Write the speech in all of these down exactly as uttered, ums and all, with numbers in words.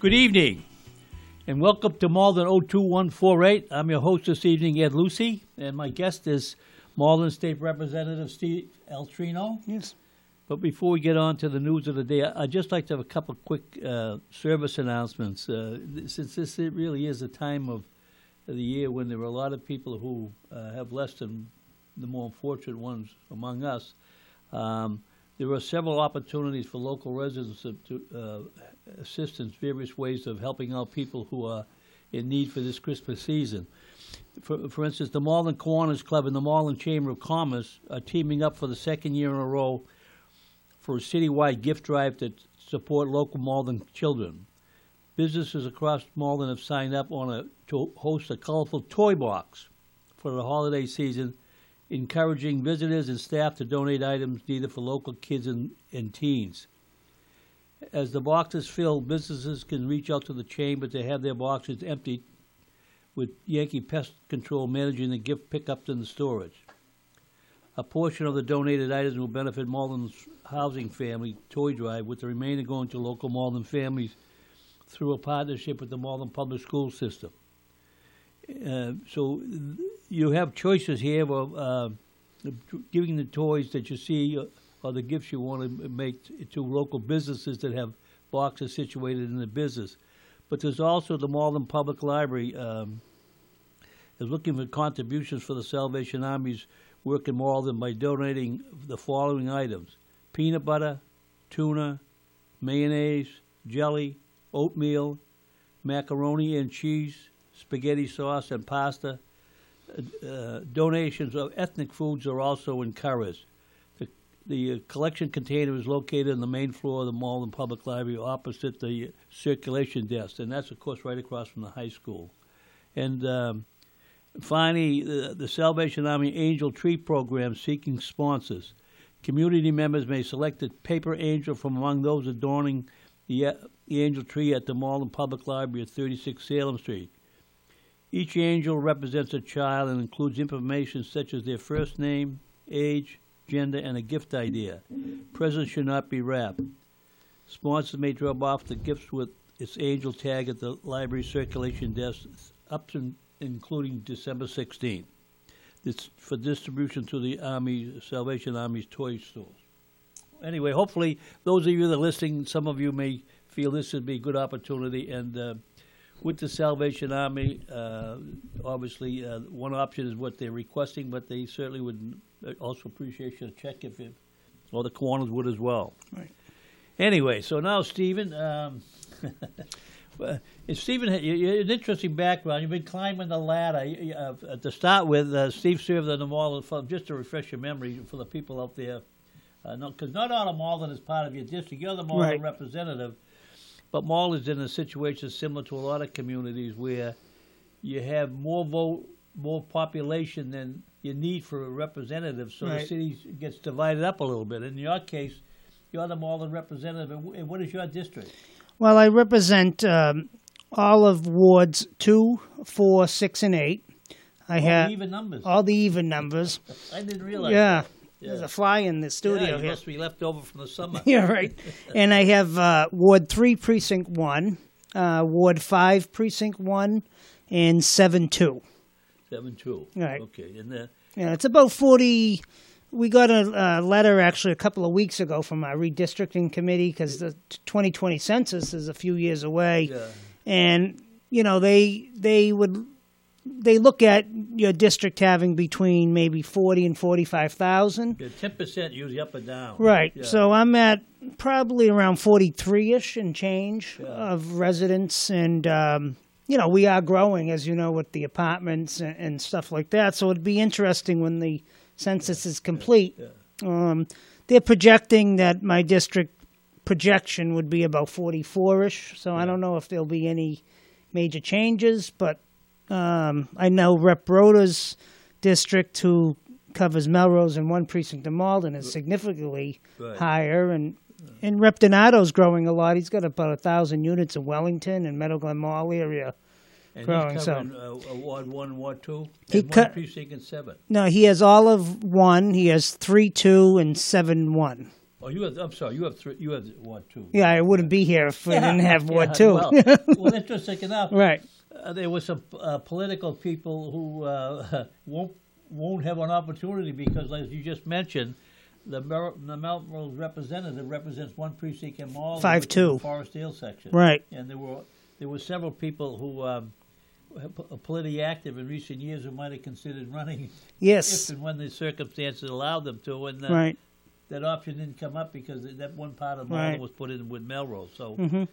Good evening, and welcome to Malden oh two one four eight. I'm your host this evening, Ed Lucy, and my guest is Malden State Representative Steve Ultrino. Yes. But before we get on to the news of the day, I'd just like to have a couple of quick uh, service announcements. Uh, since this it really is a time of the year when there are a lot of people who uh, have less than the more unfortunate ones among us, um, there are several opportunities for local residents to uh, assistance, various ways of helping out people who are in need for this Christmas season. For, for instance, the Malden Kiwanis Club and the Malden Chamber of Commerce are teaming up for the second year in a row for a citywide gift drive to support local Malden children. Businesses across Malden have signed up on a, to host a colorful toy box for the holiday season, encouraging visitors and staff to donate items needed for local kids and, and teens. As the box is filled, businesses can reach out to the chamber to have their boxes emptied, with Yankee Pest Control managing the gift pickup and the storage. A portion of the donated items will benefit Malden Housing Family Toy Drive, with the remainder going to local Malden families through a partnership with the Malden Public School System. Uh, so th- you have choices here of uh, giving the toys that you see uh, or the gifts you want to make to local businesses that have boxes situated in the business. But there's also the Malden Public Library um, is looking for contributions for the Salvation Army's work in Malden by donating the following items: peanut butter, tuna, mayonnaise, jelly, oatmeal, macaroni and cheese, spaghetti sauce, and pasta. Uh, donations of ethnic foods are also encouraged. The collection container is located on the main floor of the Malden Public Library opposite the circulation desk, and that's, of course, right across from the high school. And um, finally, the, the Salvation Army Angel Tree Program seeking sponsors. Community members may select a paper angel from among those adorning the, uh, the angel tree at the Malden Public Library at thirty-six Salem Street. Each angel represents a child and includes information such as their first name, age, gender, and a gift idea. Presents should not be wrapped. Sponsors may drop off the gifts with its angel tag at the library circulation desk up to including December sixteenth. It's for distribution to the Army, Salvation Army's toy stores. Anyway, hopefully those of you that are listening, some of you may feel this would be a good opportunity. And uh, with the Salvation Army, uh, obviously uh, one option is what they're requesting, but they certainly would also appreciate your check if it, or the Kiwanis would as well. Right. Anyway, so now, Stephen, um, Stephen, you're an interesting background. You've been climbing the ladder. You, uh, to start with, uh, Steve served on the Malden Fund, just to refresh your memory for the people out there, because uh, not all of Malden is part of your district. You're the Malden right. representative, but Malden's in a situation similar to a lot of communities where you have more vote, more population than you need for a representative, so right. the city gets divided up a little bit. In your case, you're the Malden representative. And what is your district? Well, I represent um, all of wards two, four, six, and eight. I all have the even numbers. All the even numbers. I didn't realize. Yeah. That. yeah, there's a fly in the studio yeah, it here. Must be left over from the summer. Yeah, right. And I have uh, Ward Three, Precinct One, uh, Ward Five, Precinct One, and Seven Two. Seven two. Right. Okay. And uh, yeah, it's about forty. we got a, a letter actually a couple of weeks ago from our redistricting committee because the twenty twenty census is a few years away. Yeah. And, you know, they they would they look at your district having between maybe forty and forty-five thousand. Yeah, ten percent usually up and down. Right. Yeah. So I'm at probably around forty-three-ish and change yeah. of residents. And, um, you know, we are growing, as you know, with the apartments and, and stuff like that. So it would be interesting when the census yeah, is complete. Yeah, yeah. Um, they're projecting that my district projection would be about forty-four-ish. So yeah. I don't know if there'll be any major changes, but um, I know Rep Rota's district, who covers Melrose and one precinct in Malden, is significantly right. higher. And yeah. and Rep Donato's growing a lot. He's got about one thousand units in Wellington and Meadow Glen Mall area. And growing, he's covering so. uh, Ward one, Ward two, he and one co- precinct and seven. No, he has all of one. He has three, two, and seven, one. Oh, you have. I'm sorry. You have three. You have Ward two. Yeah, I wouldn't be here if yeah. I didn't have Ward yeah, two. Well, well, that's just thinking up. Right. Uh, there were some uh, political people who uh, won't won't have an opportunity because, as you just mentioned, the Mer- the Melrose representative represents one precinct in Malden, five two Forest Hill section. Right. And there were there were several people who. Um, politically active in recent years who might have considered running yes. if and when the circumstances allowed them to. And uh, right. that option didn't come up because that one part of Malden right. was put in with Melrose. So mm-hmm.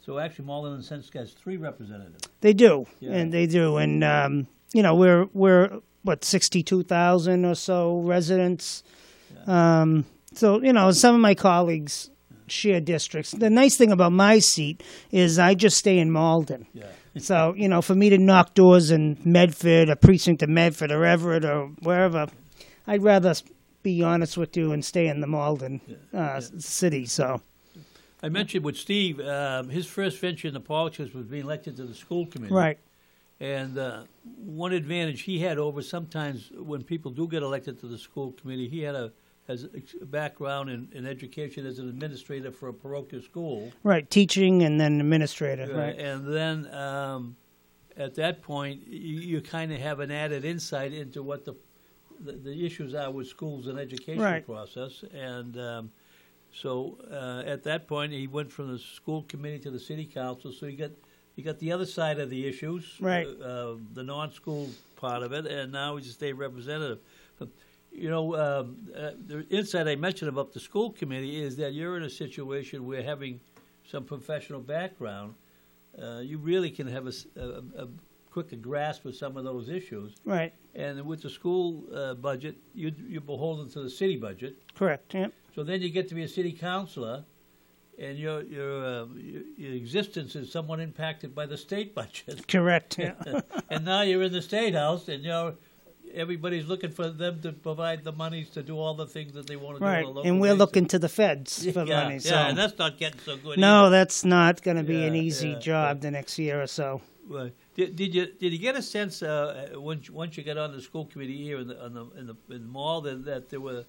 so actually Malden in a sense has three representatives. They do, yeah. and they do. And, um, you know, we're, we're what, sixty-two thousand or so residents. Yeah. Um, so, you know, some of my colleagues share districts. The nice thing about my seat is I just stay in Malden. Yeah. So, you know, for me to knock doors in Medford, a precinct of Medford or Everett or wherever, I'd rather be honest with you and stay in the Malden uh, yeah. city. So, I mentioned with Steve, um, his first venture in the politics was being elected to the school committee. Right. And uh, one advantage he had over sometimes when people do get elected to the school committee, he had a has a background in, in education as an administrator for a parochial school. Right, teaching and then administrator. Yeah, right. And then um, at that point, you, you kind of have an added insight into what the, the the issues are with schools and education right. process. And um, so uh, at that point, he went from the school committee to the city council. So you got, you got the other side of the issues, right? Uh, the non-school part of it, and now he's a state representative. You know, um, uh, the insight I mentioned about the school committee is that you're in a situation where having some professional background, uh, you really can have a, a, a quicker grasp of some of those issues. Right. And with the school uh, budget, you, you're beholden to the city budget. Correct. Yep. So then you get to be a city councilor, and your your, uh, your your existence is somewhat impacted by the state budget. Correct. Yeah. And now you're in the state house, and you're... everybody's looking for them to provide the monies to do all the things that they want to right. do. Right, and we're basis. looking to the feds for yeah, money. Yeah, so. And that's not getting so good. No, either. That's not going to be yeah, an easy yeah, job yeah. the next year or so. Right. Did, did you did you get a sense uh, once once you got on the school committee here in the in the, in the in Malden that there were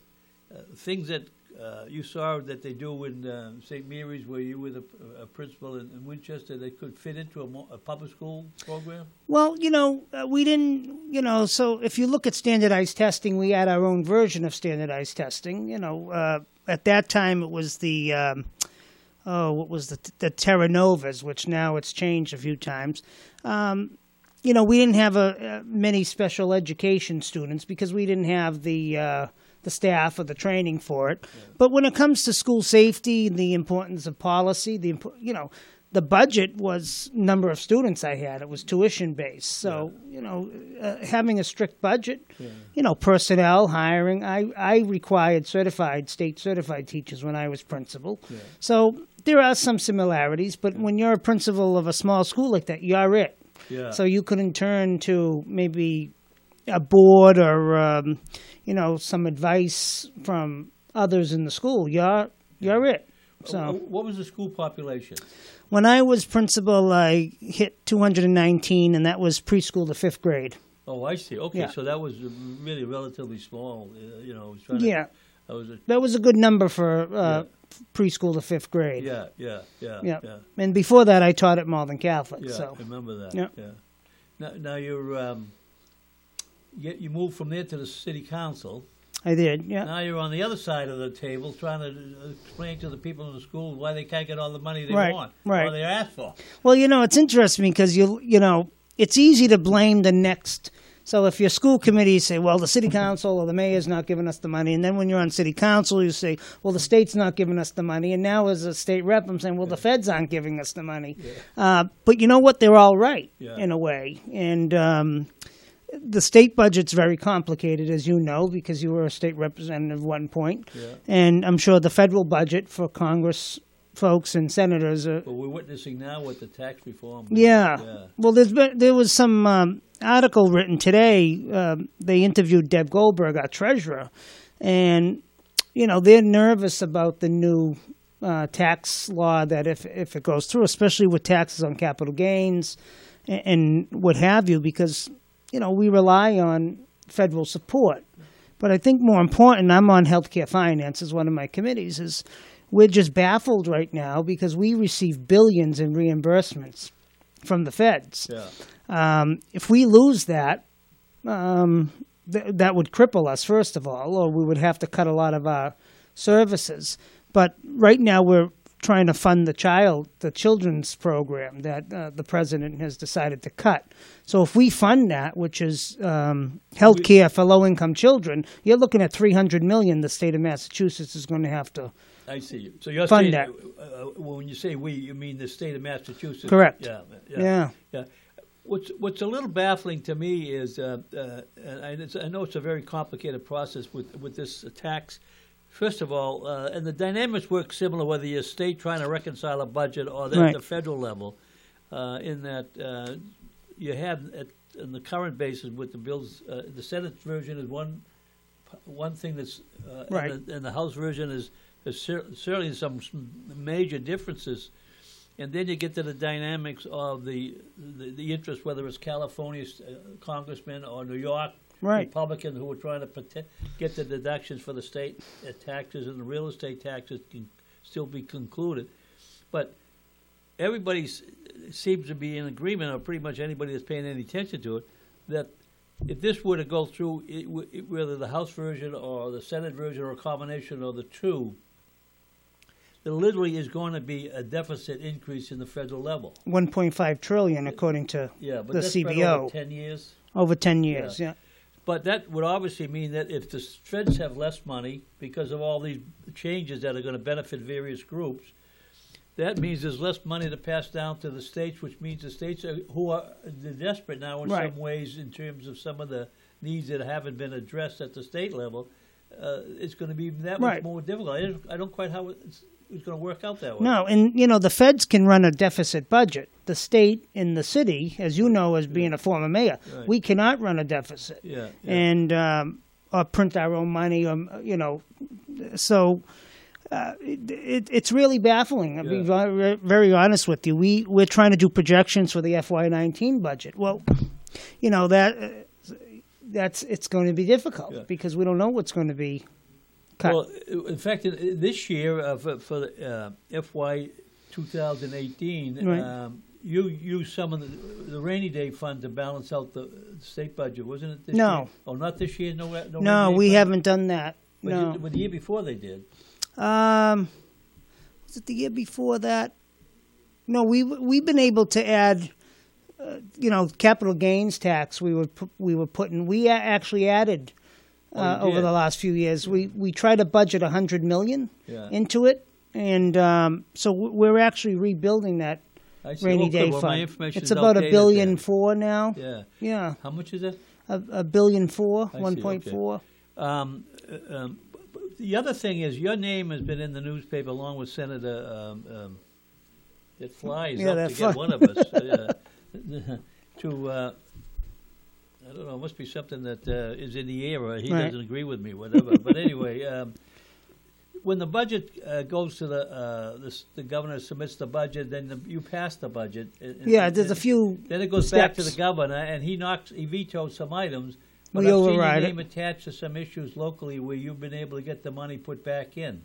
uh, things that uh, you saw that they do in uh, Saint Mary's where you were the uh, principal in, in Winchester that could fit into a, a public school program? Well, you know, uh, we didn't, you know, so if you look at standardized testing, we had our own version of standardized testing. You know, uh, at that time it was the, um, oh, what was the, the Terra Novas, which now it's changed a few times. Um, you know, we didn't have a, uh, many special education students because we didn't have the, uh, the staff or the training for it. Yeah. But when it comes to school safety and the importance of policy, the you know, the budget was number of students I had. It was tuition-based. So, yeah. you know, uh, having a strict budget, yeah. you know, personnel, hiring. I, I required certified, state-certified teachers when I was principal. Yeah. So there are some similarities, but when you're a principal of a small school like that, you're it. Yeah. So you couldn't turn to maybe a board or, um, you know, some advice from others in the school. You're, you're it. So, what was the school population? When I was principal, I hit two hundred nineteen, and that was preschool to fifth grade. Oh, I see. Okay, yeah. So that was really relatively small. Uh, you know, I was trying to, yeah, I was a, that was a good number for uh, yeah. preschool to fifth grade. Yeah, yeah, yeah, yeah, yeah. And before that, I taught at Malden Catholic. Yeah, so I remember that. Yeah. yeah. Now, now you're. Um, You moved from there to the city council. I did, yeah. Now you're on the other side of the table trying to explain to the people in the school why they can't get all the money they right, want right. or they asked for. Well, you know, it's interesting because, you you know, it's easy to blame the next. So if your school committee say, well, the city council or the mayor's not giving us the money, and then when you're on city council, you say, well, the state's not giving us the money, and now as a state rep, I'm saying, well, the feds aren't giving us the money. Yeah. Uh, but you know what? They're all right yeah. in a way. And um, the state budget's very complicated, as you know, because you were a state representative at one point. Yeah. And I'm sure the federal budget for Congress folks and senators are... But we're witnessing now with the tax reform. Yeah. yeah. Well, there's been, there was some... Um, article written today, uh, they interviewed Deb Goldberg, our treasurer, and, you know, they're nervous about the new uh, tax law that if if it goes through, especially with taxes on capital gains and, and what have you, because, you know, we rely on federal support. But I think more important, I'm on healthcare finance as one of my committees, is we're just baffled right now because we receive billions in reimbursements from the feds. Yeah. Um, if we lose that, um, th- that would cripple us, first of all, or we would have to cut a lot of our services. But right now we're trying to fund the child, the children's program that uh, the president has decided to cut. So if we fund that, which is um, health care for low-income children, you're looking at three hundred million dollars the state of Massachusetts is going to have to I see. So you're fund saying, that. Uh, well, when you say we, you mean the state of Massachusetts? Correct. Yeah. Yeah. yeah. yeah. What's what's a little baffling to me is, uh, uh, and it's, I know it's a very complicated process with, with this tax. First of all, uh, and the dynamics work similar whether you're state trying to reconcile a budget or right. at the federal level, uh, in that uh, you have at, in the current basis with the bills, uh, the Senate version is one one thing that's uh, right, and the, and the House version is, is certainly some major differences. And then you get to the dynamics of the the, the interest, whether it's California's uh, congressman or New York right. Republicans who are trying to protect, get the deductions for the state uh, taxes and the real estate taxes can still be concluded. But everybody seems to be in agreement, or pretty much anybody that's paying any attention to it, that if this were to go through, it w- it, whether the House version or the Senate version or a combination of the two, there literally is going to be a deficit increase in the federal level. one point five trillion dollars, according to yeah, but the that's C B O. Over ten years. Over ten years, yeah. yeah. But that would obviously mean that if the feds have less money because of all these changes that are going to benefit various groups, that means there's less money to pass down to the states, which means the states are, who are desperate now in right. some ways in terms of some of the needs that haven't been addressed at the state level. Uh, it's going to be that much right. more difficult. I don't, I don't quite how it's... It's going to work out that way. No, and, you know, the feds can run a deficit budget. The state and the city, as you know, as being a former mayor, right. we cannot run a deficit yeah, yeah. and um, or print our own money, or, you know. So uh, it, it, it's really baffling. I'll yeah. be very honest with you. We, we're trying to do projections for the F Y nineteen budget. Well, you know, that that's it's going to be difficult yeah. because we don't know what's going to be. Well, in fact, this year uh, for, for the, uh, F Y twenty eighteen, right. um, you used some of the, the rainy day fund to balance out the state budget, wasn't it? This no. Year? Oh, not this year? No, no, no we fund? haven't done that. But no. You, well, the year before they did. Um, was it the year before that? No, we, we've been able to add... Uh, you know, capital gains tax we were, pu- we were putting... We actually added... Uh, oh, over the last few years, we we try to budget one hundred million dollars yeah. into it, and um, so we're actually rebuilding that rainy okay, day well, fund. It's about a billion then. four now. Yeah, yeah. How much is it? A, a billion four, I one see, point okay. four. Um, um, the other thing is, your name has been in the newspaper along with Senator. Um, um, it flies yeah, up that to fun. get one of us uh, to. Uh, I don't know. It must be something that uh, is in the air, or he right. doesn't agree with me, whatever. But anyway, um, when the budget uh, goes to the, uh, the the governor submits the budget, then the, you pass the budget. And, yeah, and, there's a few. Then it goes steps. back to the governor, and he knocks, he vetoes some items. But we I've seen your name it. attached to some issues locally where you've been able to get the money put back in.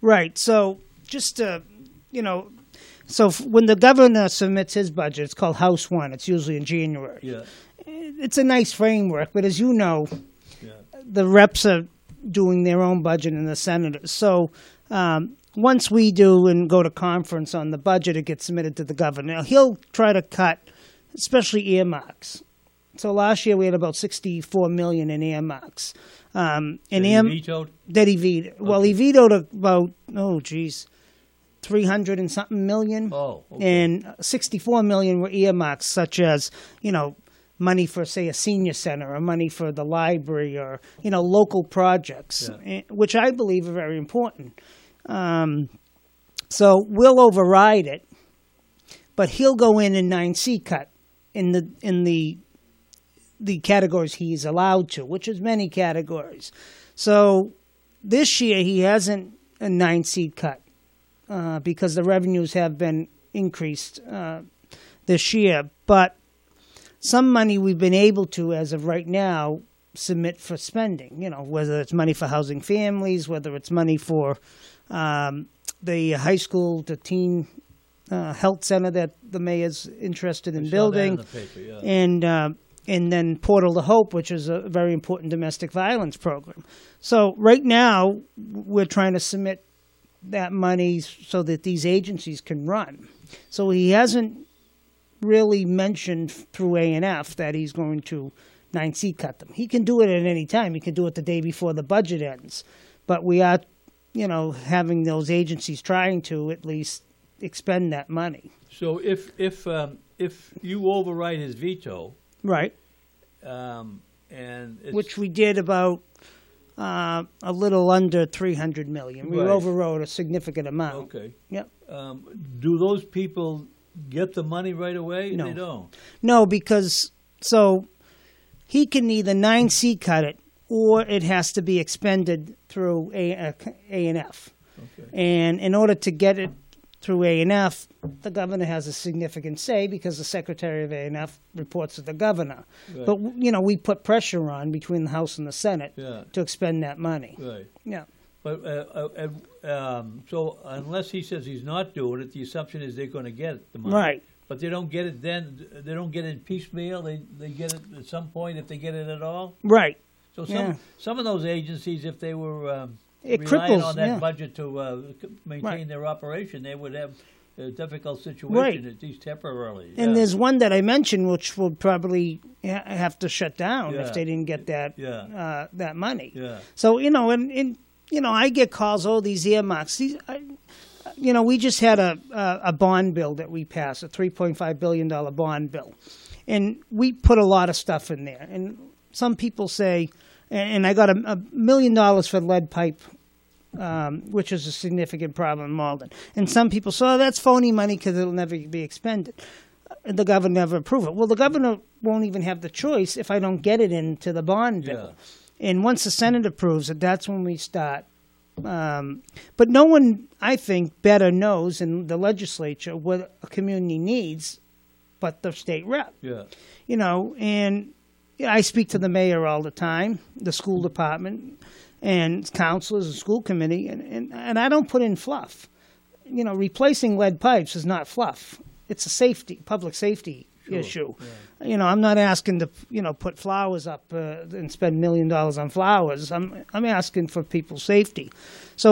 Right. So just to, you know. So f- when the governor submits his budget, it's called House One. It's usually in January. Yeah. It's a nice framework, but as you know, yeah. the reps are doing their own budget and the senators. So um, once we do and go to conference on the budget, it gets submitted to the governor. Now, he'll try to cut, especially earmarks. So last year we had about sixty-four million dollars in earmarks. Um, and that he vetoed? That he vetoed. Okay. Well, he vetoed about, oh, geez, three hundred and something million. Oh, okay. And sixty-four million dollars were earmarks, such as, you know, money for, say, a senior center or money for the library or, you know, local projects, yeah. which I believe are very important. Um, so we'll override it, but he'll go in and nine C cut in the in the the categories he's allowed to, which is many categories. So this year he hasn't a nine C cut uh, because the revenues have been increased uh, this year, but some money we've been able to, as of right now, submit for spending, you know, whether it's money for housing families, whether it's money for um, the high school, the teen uh, health center that the mayor's interested in building, in paper, yeah. and uh, and then Portal to Hope, which is a very important domestic violence program. So right now we're trying to submit that money so that these agencies can run. So he hasn't really mentioned through A and F that he's going to nine C cut them. He can do it at any time. He can do it the day before the budget ends. But we are, you know, having those agencies trying to at least expend that money. So if if um, if you override his veto, right, um, and it's which we did about uh, a little under three hundred million dollars. We right. overrode a significant amount. Okay. Yep. Um, do those people get the money right away? No. They don't. No, because so he can either nine C cut it or it has to be expended through A and F. Okay. And in order to get it through A and F, the governor has a significant say because the secretary of A and F reports to the governor. Right. But, you know, we put pressure on between the House and the Senate yeah. to expend that money. Right. Yeah. But uh, uh, um, so unless he says he's not doing it, the assumption is they're going to get the money. Right. But they don't get it then. They don't get it piecemeal. They they get it at some point if they get it at all. Right. So some yeah. some of those agencies, if they were um, it relying cripples, on that yeah. budget to uh, maintain right. their operation, they would have a difficult situation right. at least temporarily. And yeah. there's one that I mentioned which would probably ha- have to shut down yeah. if they didn't get that yeah. uh, that money. Yeah. So you know and. and You know, I get calls, oh, these earmarks. These, I, you know, we just had a, a, a bond bill that we passed, a three point five billion dollars bond bill. And we put a lot of stuff in there. And some people say, and I got a, a million dollars for lead pipe, um, which is a significant problem in Malden. And some people say, oh, that's phony money because it'll never be expended. The governor never approved it. Well, the governor won't even have the choice if I don't get it into the bond bill. Yeah. And once the Senate approves it, that's when we start. Um, but no one, I think, better knows in the legislature what a community needs but the state rep. Yeah. You know, and I speak to the mayor all the time, the school department, and counselors and school committee, and, and, and I don't put in fluff. You know, replacing lead pipes is not fluff. It's a safety, public safety issue. Yeah. You know, I'm not asking to, you know, put flowers up uh, and spend million dollars on flowers. I'm I'm asking for people's safety. So,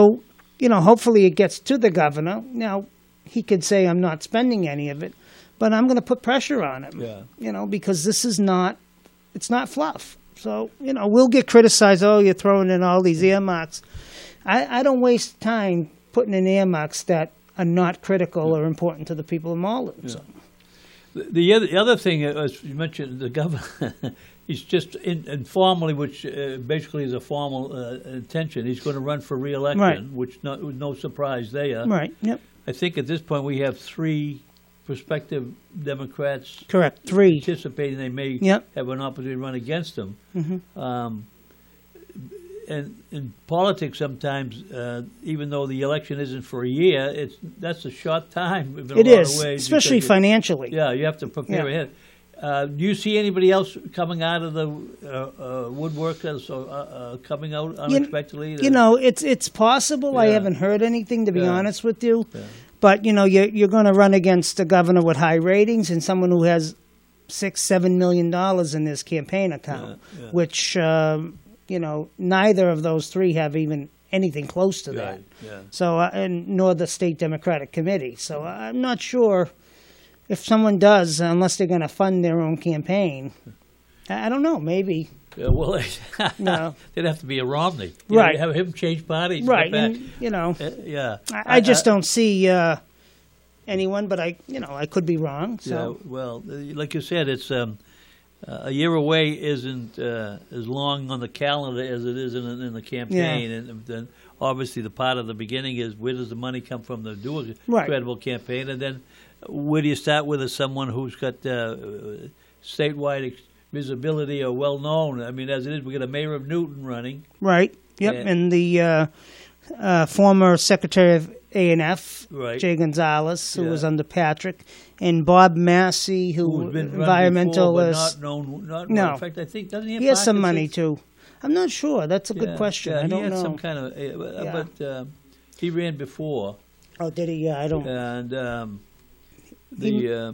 you know, hopefully it gets to the governor. Now, he could say I'm not spending any of it, but I'm going to put pressure on him, yeah. you know, because this is not, it's not fluff. So, you know, we'll get criticized, oh, you're throwing in all these earmarks. I, I don't waste time putting in earmarks that are not critical yeah. or important to the people of Malden. Yeah. So. The other, the other thing, as you mentioned, the governor, he's just in, informally, which uh, basically is a formal uh, intention. He's going to run for re-election, right. which no, no surprise there. Right, yep. I think at this point we have three prospective Democrats Correct. Three. Anticipating they may yep. have an opportunity to run against him. Mm-hmm. Um, and in politics sometimes, uh, even though the election isn't for a year, it's that's a short time. In a it lot is, of ways especially you, financially. Yeah, you have to prepare yeah. ahead. Uh, do you see anybody else coming out of the uh, uh, woodwork as, uh, uh, coming out unexpectedly? You, you know, it's it's possible. Yeah. I haven't heard anything, to be yeah. honest with you. Yeah. But, you know, you're, you're going to run against a governor with high ratings and someone who has six, seven million dollars in his campaign account, yeah. Yeah. which... Um, you know, neither of those three have even anything close to that. Right. Yeah. So, uh, and nor the state Democratic Committee. So I'm not sure if someone does, unless they're going to fund their own campaign. I, I don't know. Maybe. Yeah, well, no. It'd have to be a Romney. You right. Know, have him change parties. Right. And, you know. Uh, yeah. I, I just I, don't see uh, anyone, but I, you know, I could be wrong. So. Yeah. Well, like you said, it's um, uh, a year away isn't uh, as long on the calendar as it is in, in the campaign. Yeah. And then obviously the part of the beginning is where does the money come from to do a right. credible campaign, and then where do you start with as someone who's got uh, statewide experience? Visibility are well known. I mean, as it is, we got a mayor of Newton running. Right. Yep. And, and the uh, uh, former secretary of A and F, right. Jay Gonzalez, who yeah. was under Patrick, and Bob Massey, who was environmentalist. Before, not known. Not no. Known. In fact, I think doesn't he have he has some money too. I'm not sure. That's a yeah, good question. Yeah, I don't he had know. Some kind of, uh, yeah. but uh, he ran before. Oh, did he? Yeah, I don't. And um, the. He, uh,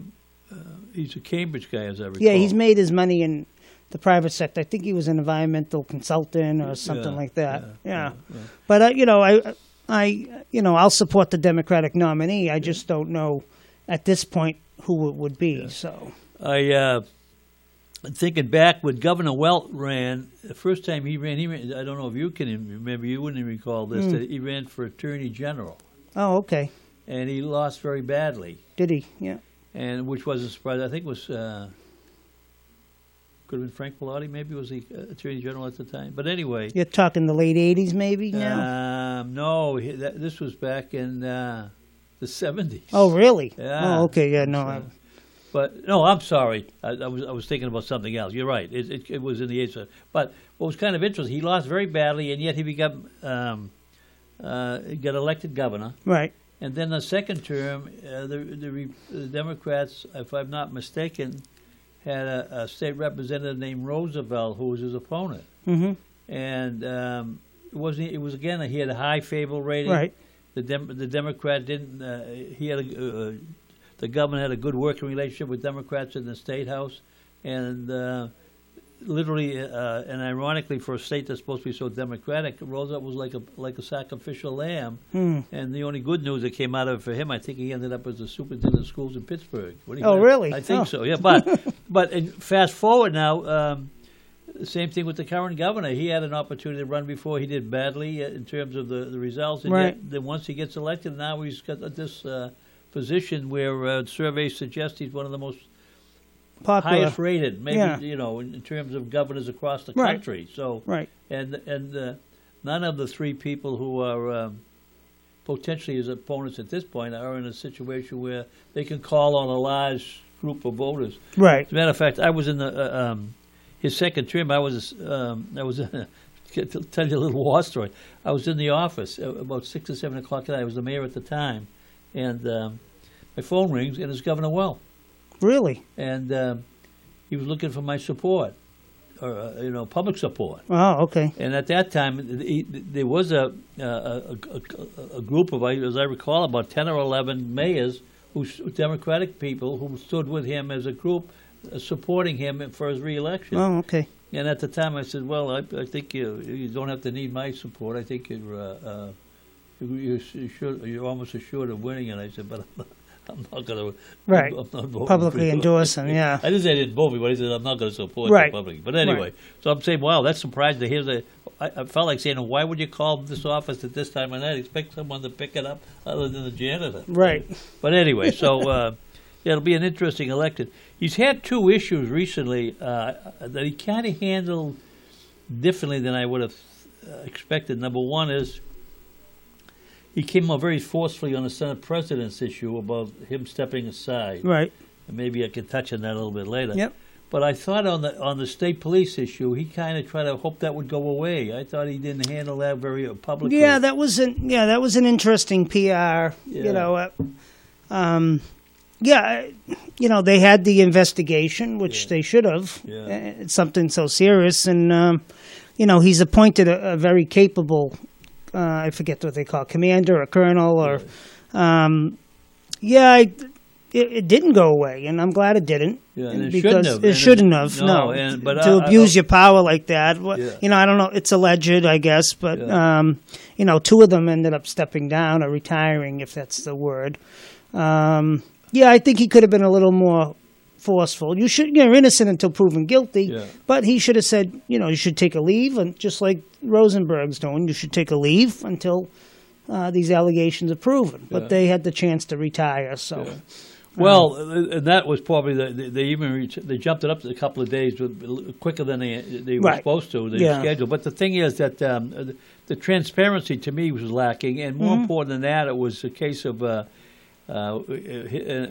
Uh, he's a Cambridge guy, as I recall. Yeah, he's made his money in the private sector. I think he was an environmental consultant or something yeah, like that. Yeah, yeah. yeah, yeah. But uh, you know, I, I, you know, I'll support the Democratic nominee. I just don't know at this point who it would be. Yeah. So I, uh, I'm thinking back when Governor Weld ran the first time he ran. He ran, I don't know if you can remember. You wouldn't recall this. Mm. That he ran for Attorney General. Oh, okay. And he lost very badly. Did he? Yeah. And which wasn't surprising. I think it was, uh, could have been Frank Bellotti, maybe, was the Attorney General at the time. But anyway. You're talking the late eighties, maybe, now? Um, no, he, that, this was back in uh, the seventies. Oh, really? Yeah. Oh, okay, yeah, no. Uh, but, no, I'm sorry. I, I was I was thinking about something else. You're right. It, it, it was in the eighties. But what was kind of interesting, he lost very badly, and yet he became, um, uh, got elected governor. Right. And then the second term, uh, the, the, the Democrats, if I'm not mistaken, had a, a state representative named Roosevelt who was his opponent. Mm-hmm. And um, it wasn't. It was again. He had a high favorable rating. Right. The Dem- the Democrat didn't. Uh, he had a, uh, the governor had a good working relationship with Democrats in the state house, and uh, literally uh, and ironically, for a state that's supposed to be so democratic, Roosevelt was like a like a sacrificial lamb. Hmm. And the only good news that came out of it for him, I think he ended up as the superintendent of schools in Pittsburgh. What do you oh, mean? Really? I think oh. so. Yeah, but but and fast forward now, um, same thing with the current governor. He had an opportunity to run before. He did badly in terms of the, the results. And right. yet, then once he gets elected, now he's got this uh, position where uh, surveys suggest he's one of the most popular. Highest rated, maybe, yeah. you know, in terms of governors across the right. country. So, right. and and uh, none of the three people who are um, potentially his opponents at this point are in a situation where they can call on a large group of voters. Right. As a matter of fact, I was in the uh, um, his second term. I was um, I was uh, to tell you a little war story. I was in the office about six or seven o'clock at night. I was the mayor at the time, and um, my phone rings, and it's Governor Weld. Really? And uh, he was looking for my support, or uh, you know, public support. Oh, okay. And at that time, he, there was a a, a a group of, as I recall, about ten or eleven mayors, who Democratic people, who stood with him as a group, uh, supporting him for his re-election. Oh, okay. And at the time, I said, "Well, I, I think you you don't have to need my support. I think you're uh, uh, you should you're almost assured of winning." And I said, "But." I'm not. I'm not going right. to publicly endorse him, yeah. I didn't say I didn't vote for anybody. I said I'm not going to support right. him publicly. But anyway, right. so I'm saying, wow, that's surprising to hear that. I, I felt like saying, why would you call this office at this time of night? Expect someone to pick it up other than the janitor. Right. But anyway, so uh, yeah, it'll be an interesting election. He's had two issues recently uh, that he kind of handled differently than I would have expected. Number one is, he came out very forcefully on the Senate President's issue about him stepping aside. Right. And maybe I could touch on that a little bit later. Yep. But I thought on the on the state police issue, he kind of tried to hope that would go away. I thought he didn't handle that very publicly. Yeah, that was an yeah, that was an interesting P R. Yeah. You know, uh, um, yeah, you know they had the investigation, which yeah. they should have. Yeah. It's something so serious, and um, you know he's appointed a, a very capable. Uh, I forget what they call it, commander or colonel or, um, yeah, I, it, it didn't go away, and I'm glad it didn't. Yeah, and it because shouldn't have. It and shouldn't it, have. No, no. And, but to I, abuse I your power like that, yeah. you know, I don't know. It's alleged, I guess, but yeah. um, you know, two of them ended up stepping down or retiring, if that's the word. Um, yeah, I think he could have been a little more forceful. You should, you're innocent until proven guilty, yeah. but he should have said, you know, you should take a leave, and just like Rosenberg's doing, you should take a leave until uh, these allegations are proven. Yeah. But they had the chance to retire, so. Yeah. Well, um, and that was probably the, they even reach, they jumped it up a couple of days quicker than they they were right. supposed to. They yeah. scheduled, but the thing is that um, the, the transparency to me was lacking, and more mm-hmm. important than that, it was a case of. Uh, Uh,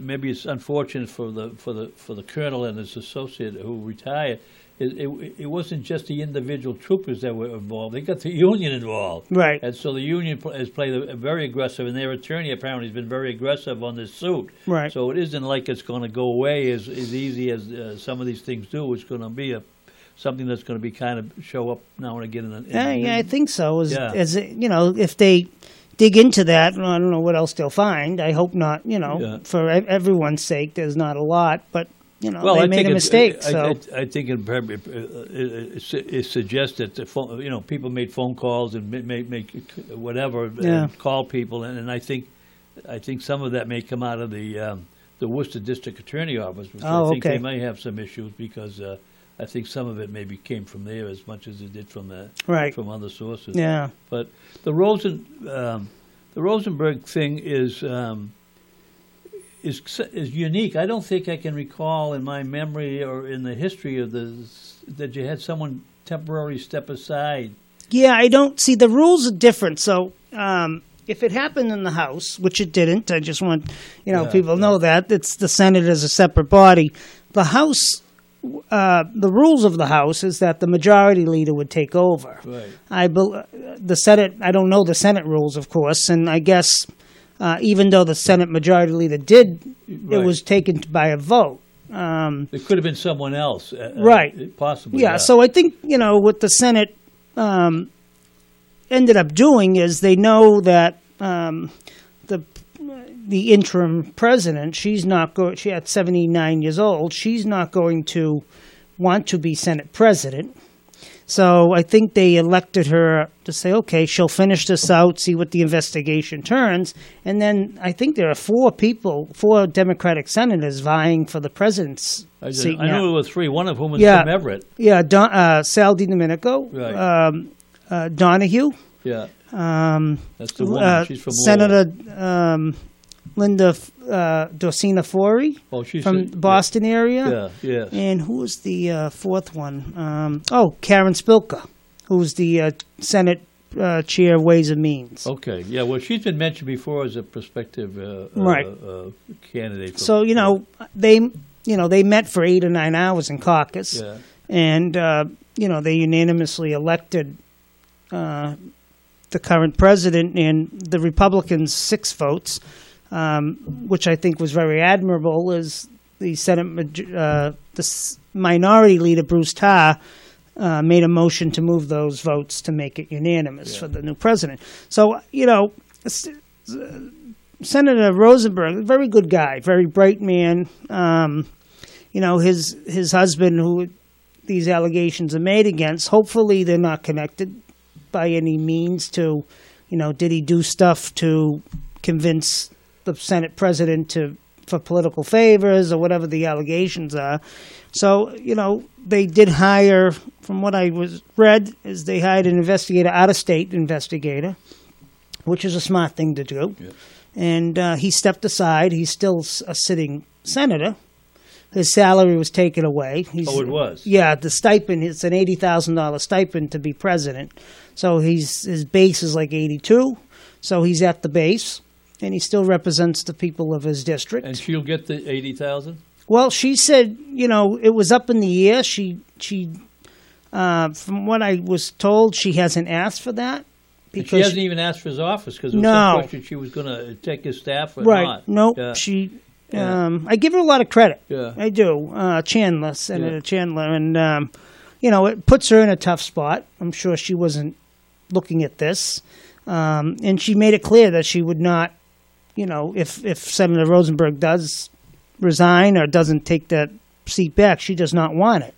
maybe it's unfortunate for the for the for the colonel and his associate who retired. It, it, it wasn't just the individual troopers that were involved; they got the union involved, right? And so the union has played a very aggressive, and their attorney apparently has been very aggressive on this suit, right? So it isn't like it's going to go away as as easy as uh, some of these things do. It's going to be a something that's going to be kind of show up now and again. In the, in yeah, the, yeah, I think so. As, yeah. as you know, if they. dig into that, and I don't know what else they'll find. I hope not, you know, yeah. for everyone's sake, there's not a lot, but, you know, well, they I made a mistake. I, so. I, I think it, it, it, it suggests that, the phone, you know, people made phone calls and make, make whatever, yeah. and call people, and, and I think I think some of that may come out of the um, the Worcester District Attorney Office, which oh, I think okay. they may have some issues because uh, I think some of it maybe came from there as much as it did from the, right. from other sources. Yeah. But the Rosen um, the Rosenberg thing is um, is is unique. I don't think I can recall in my memory or in the history of the that you had someone temporarily step aside. Yeah, I don't see the rules are different. So um, if it happened in the House, which it didn't, I just want you know yeah, people yeah. know that it's the Senate is a separate body. The House. Uh, the rules of the House is that the majority leader would take over. Right. I be- the Senate. I don't know the Senate rules, of course, and I guess uh, even though the Senate majority leader did, right. it was taken by a vote. Um, it could have been someone else, uh, right? Possibly. Yeah. Not. So I think you know what the Senate um, ended up doing is they know that um, the. the interim president, she's not going, she at seventy-nine years old, she's not going to want to be Senate president. So I think they elected her to say, okay, she'll finish this out, see what the investigation turns. And then I think there are four people, four Democratic senators vying for the president's I just, seat. I now. knew there were three, one of whom is yeah, from Everett. Yeah, Don, uh, Sal DiDomenico, right. um, uh, Donahue. Yeah. Um, That's the one. Uh, she's from Senator um, Linda uh, Dorsina Forey oh, from a, Boston yeah. area. Yeah, yes. And who was the uh, fourth one? Um, oh, Karen Spilka, who's the uh, Senate uh, Chair of Ways and Means. Okay, yeah, well, she's been mentioned before as a prospective uh, right. uh, uh, candidate. For, so, you know, uh, they you know, they met for eight or nine hours in caucus, yeah. and, uh, you know, they unanimously elected uh, the current president and the Republicans' six votes. Um, which I think was very admirable, is the Senate uh, the minority leader Bruce Tarr uh, made a motion to move those votes to make it unanimous yeah. for the new president. So you know, Senator Rosenberg, very good guy, very bright man. Um, you know, his his husband, who these allegations are made against, hopefully they're not connected by any means to, you know, did he do stuff to convince the Senate president to for political favors or whatever the allegations are. So, you know, they did hire, from what I was read, is they hired an investigator, out-of-state investigator, which is a smart thing to do. Yeah. And uh, he stepped aside. He's still a sitting senator. His salary was taken away. He's, oh, it was? Yeah, the stipend, it's an eighty thousand dollars stipend to be president. So he's his base is like eighty-two, so he's at the base. And he still represents the people of his district. And she'll get the eighty thousand dollars? Well, she said, you know, it was up in the air. She, she, uh, from what I was told, she hasn't asked for that. Because and she hasn't even asked for his office because there was no. some question she was going to take his staff or right. not. Nope. Yeah. She, um, yeah. I give her a lot of credit. Yeah. I do. Uh, Chandler, Senator yeah. Chandler. And, um, you know, it puts her in a tough spot. I'm sure she wasn't looking at this. Um, and she made it clear that she would not. You know, if, if Senator Rosenberg does resign or doesn't take that seat back, she does not want it.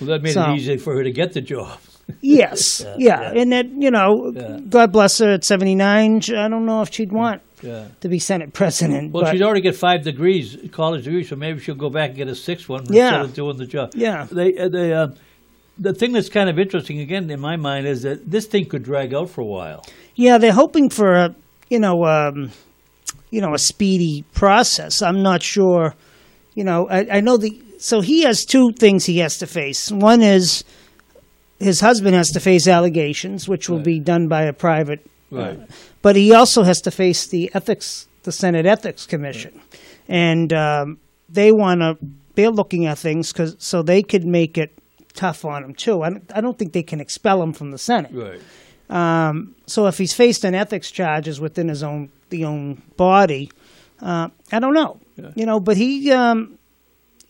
Well, that made so, it easier for her to get the job. Yes, yeah, yeah. yeah, and that, you know, yeah. God bless her at seventy-nine, I don't know if she'd want yeah. to be Senate president. Well, but she'd already get five degrees, college degrees, so maybe she'll go back and get a sixth one yeah. instead of doing the job. Yeah. They, they, uh, the thing that's kind of interesting, again, in my mind, is that this thing could drag out for a while. Yeah, they're hoping for a, you know, um, you know, a speedy process. I'm not sure, you know, I, I know the, so he has two things he has to face. One is, his husband has to face allegations, which will right. be done by a private. Right. Uh, but he also has to face the ethics, the Senate Ethics Commission, right. and um, they want to. They're looking at things because so they could make it tough on him too. I don't, I don't think they can expel him from the Senate. Right. Um, so if he's faced an ethics charges within his own the own body, uh, I don't know. Yeah. You know, but he. Um,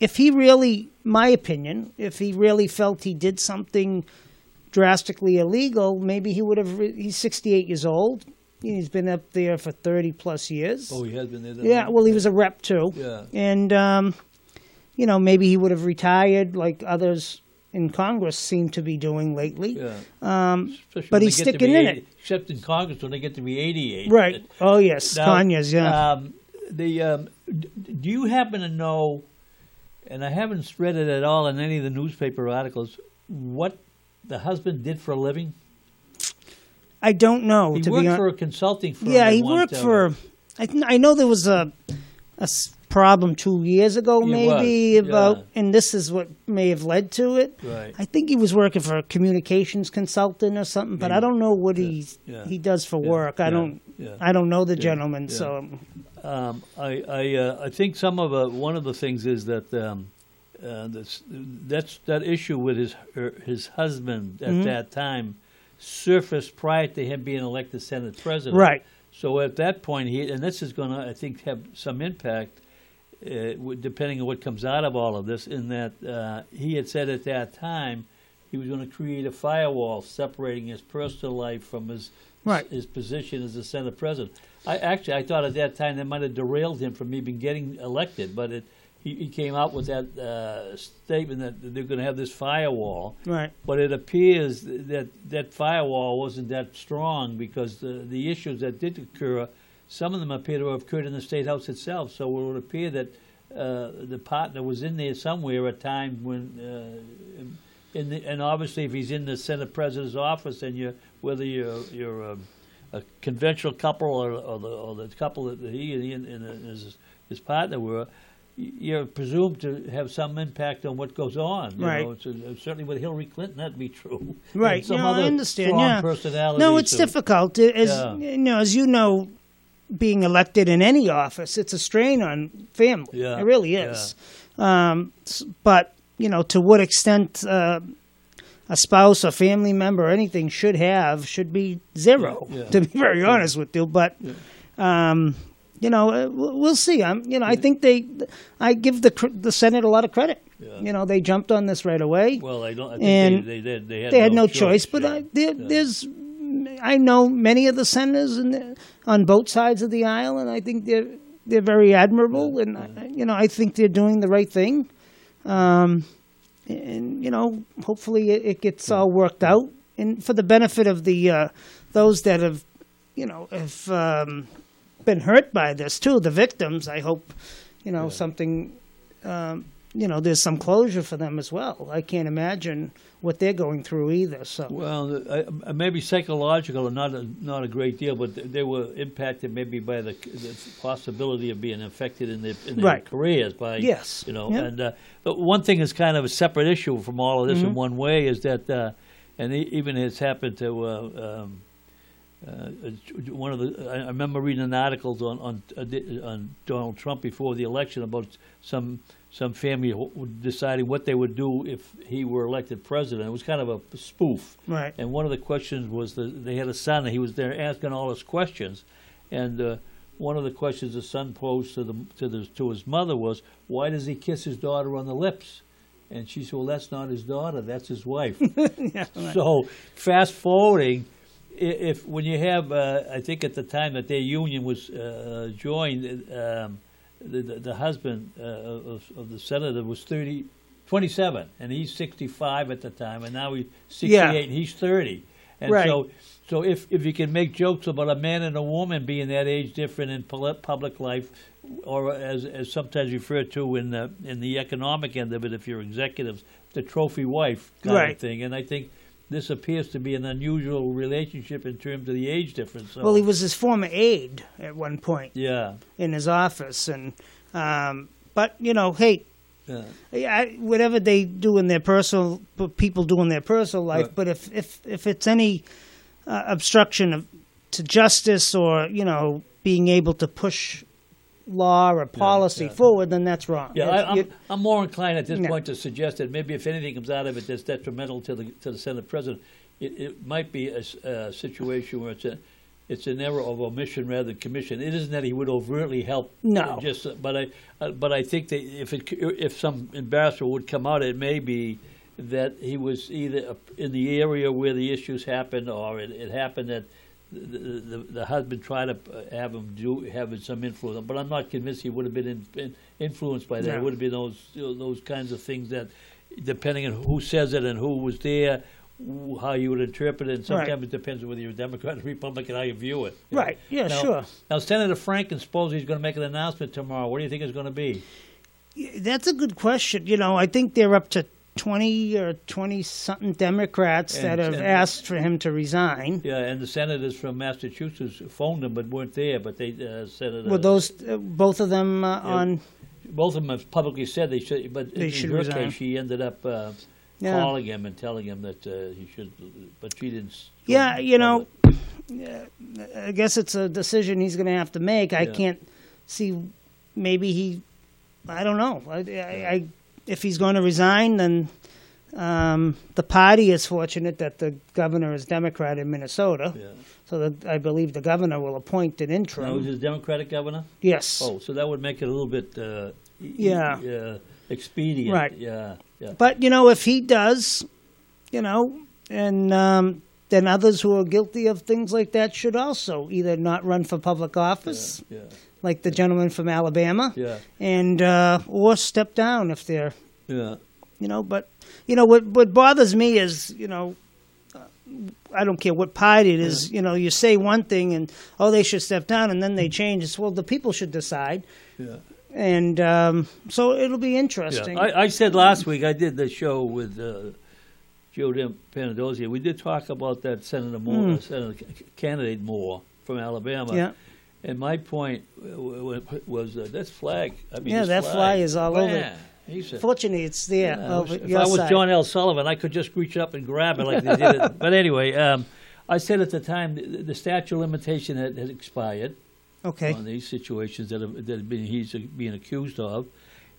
If he really, my opinion, if he really felt he did something drastically illegal, maybe he would have, re- he's sixty-eight years old. He's been up there for thirty plus years. Oh, he has been there. Yeah, well, he was a rep too. Yeah. And, um, you know, maybe he would have retired like others in Congress seem to be doing lately. Yeah. Um, but he's sticking in eighty, it. Except in Congress when they get to be eighty-eight. Right. But, oh, yes. Now, Kanye's, yeah. Um, the, um, do you happen to know, and I haven't read it at all in any of the newspaper articles, what the husband did for a living? I don't know. He to worked be on- for a consulting firm. Yeah, he worked for, I, th- I know there was a, a problem two years ago, he maybe, was, about, yeah. and this is what may have led to it. Right. I think he was working for a communications consultant or something, but maybe. I don't know what yeah. he yeah. he does for yeah. work. Yeah. I don't yeah. I don't know the yeah. gentleman, yeah. so... Um, I I, uh, I think some of uh, one of the things is that um, uh, that's, that's that issue with his her, his husband at mm-hmm. that time surfaced prior to him being elected Senate president. Right. So at that point, he and this is going to I think have some impact, uh, w- depending on what comes out of all of this. In that uh, he had said at that time he was going to create a firewall separating his personal life from his. Right. His position as the Senate president. I actually, I thought at that time that might have derailed him from even getting elected, but it, he, he came out with that uh, statement that they're going to have this firewall. Right. But it appears that that firewall wasn't that strong because the, the issues that did occur, some of them appear to have occurred in the State House itself. So it would appear that uh, the partner was in there somewhere at a time when... Uh, In the, and obviously, if he's in the Senate President's office, and you whether you're you're a, a conventional couple or, or, the, or the couple that he and, he and, and his, his partner were, you're presumed to have some impact on what goes on. You right. know? It's a, certainly with Hillary Clinton, that'd be true. Right. And some no, other I understand. Strong yeah. personality. No, it's so, difficult. As yeah. you know, as you know, being elected in any office, it's a strain on family. Yeah. It really is. Yeah. Um, but. You know, to what extent uh, a spouse, a family member, or anything should have should be zero. Yeah. To be very honest with you, but yeah. um, you know, we'll see. I'm, you know, I think they, I give the the Senate a lot of credit. Yeah. You know, they jumped on this right away. Well, I don't. I think and they, they, they, had they had no, no choice. choice but yeah. I, there, yeah. there's, I know many of the senators in, on both sides of the aisle, and I think they're they're very admirable, yeah. and yeah. I, you know, I think they're doing the right thing. Um, and, you know, hopefully it, it gets yeah. all worked out. And for the benefit of the uh, those that have, you know, have um, been hurt by this, too, the victims, I hope, you know, yeah. something, um, you know, there's some closure for them as well. I can't imagine what they're going through either. So well, uh, maybe psychological, not a, not a great deal, but they were impacted maybe by the, the possibility of being affected in their, in their right. careers. By yes, you know. Yep. And uh, but one thing is kind of a separate issue from all of this mm-hmm. in one way is that, uh, and even it's happened to uh, um, uh, one of the. I remember reading an article on on, uh, on Donald Trump before the election about some. Some family deciding what they would do if he were elected president. It was kind of a spoof. Right. And one of the questions was the, they had a son, and he was there asking all his questions. And uh, one of the questions the son posed to the, to the to his mother was, why does he kiss his daughter on the lips? And she said, well, that's not his daughter. That's his wife. yeah, right. So fast forwarding, if when you have, uh, I think at the time that their union was uh, joined, um, the, the, the husband uh, of, of the senator was thirty, twenty-seven, and he's sixty-five at the time, and now he's sixty-eight, yeah. and he's thirty. And right. so, so if, if you can make jokes about a man and a woman being that age different in public life, or as, as sometimes referred to in the, in the economic end of it, if you're executives, the trophy wife kind right. of thing. And I think this appears to be an unusual relationship in terms of the age difference. So. Well, he was his former aide at one point. Yeah. In his office. and um, But, you know, hey, yeah. I, whatever they do in their personal, people do in their personal life, right. but if, if, if it's any uh, obstruction of, to justice or, you know, being able to push law or policy yeah, yeah. forward, then that's wrong. Yeah, I, I'm, I'm more inclined at this no. point to suggest that maybe if anything comes out of it that's detrimental to the to the Senate President, it, it might be a, a situation where it's a it's an error of omission rather than commission. It isn't that he would overtly help. No, just but I uh, but I think that if it, if some embarrassment would come out, it may be that he was either in the area where the issues happened, or it, it happened that. The, the, the husband tried to have him do have some influence, but I'm not convinced he would have been in, in, influenced by that. No. It would have been those you know, those kinds of things that, depending on who says it and who was there, how you would interpret it. And sometimes right. it depends on whether you're a Democrat or Republican, how you view it. You right? Know? Yeah, now, sure. Now, Senator Franken supposes he's going to make an announcement tomorrow. What do you think it's going to be? That's a good question. You know, I think they're up to twenty or twenty-something Democrats and, that have and, asked for him to resign. Yeah, and the senators from Massachusetts phoned him but weren't there, but they uh, Senator... Were those, uh, both of them uh, yeah, on... Both of them have publicly said they should, but they in should her resign. Case, she ended up uh, yeah. calling him and telling him that uh, he should, but she didn't... Yeah, you know, it. I guess it's a decision he's going to have to make. I yeah. can't see, maybe he, I don't know, I... I, I if he's going to resign, then um, the party is fortunate that the governor is Democrat in Minnesota. Yeah. So that I believe the governor will appoint an interim. Now, is he a Democratic governor? Yes. Oh, so that would make it a little bit uh, yeah. uh, expedient. Right. Yeah. yeah. But, you know, if he does, you know, and um, then others who are guilty of things like that should also either not run for public office. Yeah. yeah. Like the gentleman from Alabama, yeah. and uh, or step down if they're, yeah. you know. But you know what? What bothers me is you know, uh, I don't care what party it is. Yeah. You know, you say one thing and oh, they should step down, and then they change. It's, well, the people should decide. Yeah. And um, so it'll be interesting. Yeah. I, I said last week I did the show with uh, Joe Panadozzi. We did talk about that Senator Moore, mm. Senator candidate Moore from Alabama. Yeah. And my point was uh, that flag. I mean, yeah, that flag, flag is all man, over. He's a, Fortunately, it's there. Yeah, over if your I was side. John L. Sullivan, I could just reach up and grab it like they did it. But anyway, um, I said at the time the, the statute of limitation had, had expired okay. on these situations that have, that have been, he's being accused of.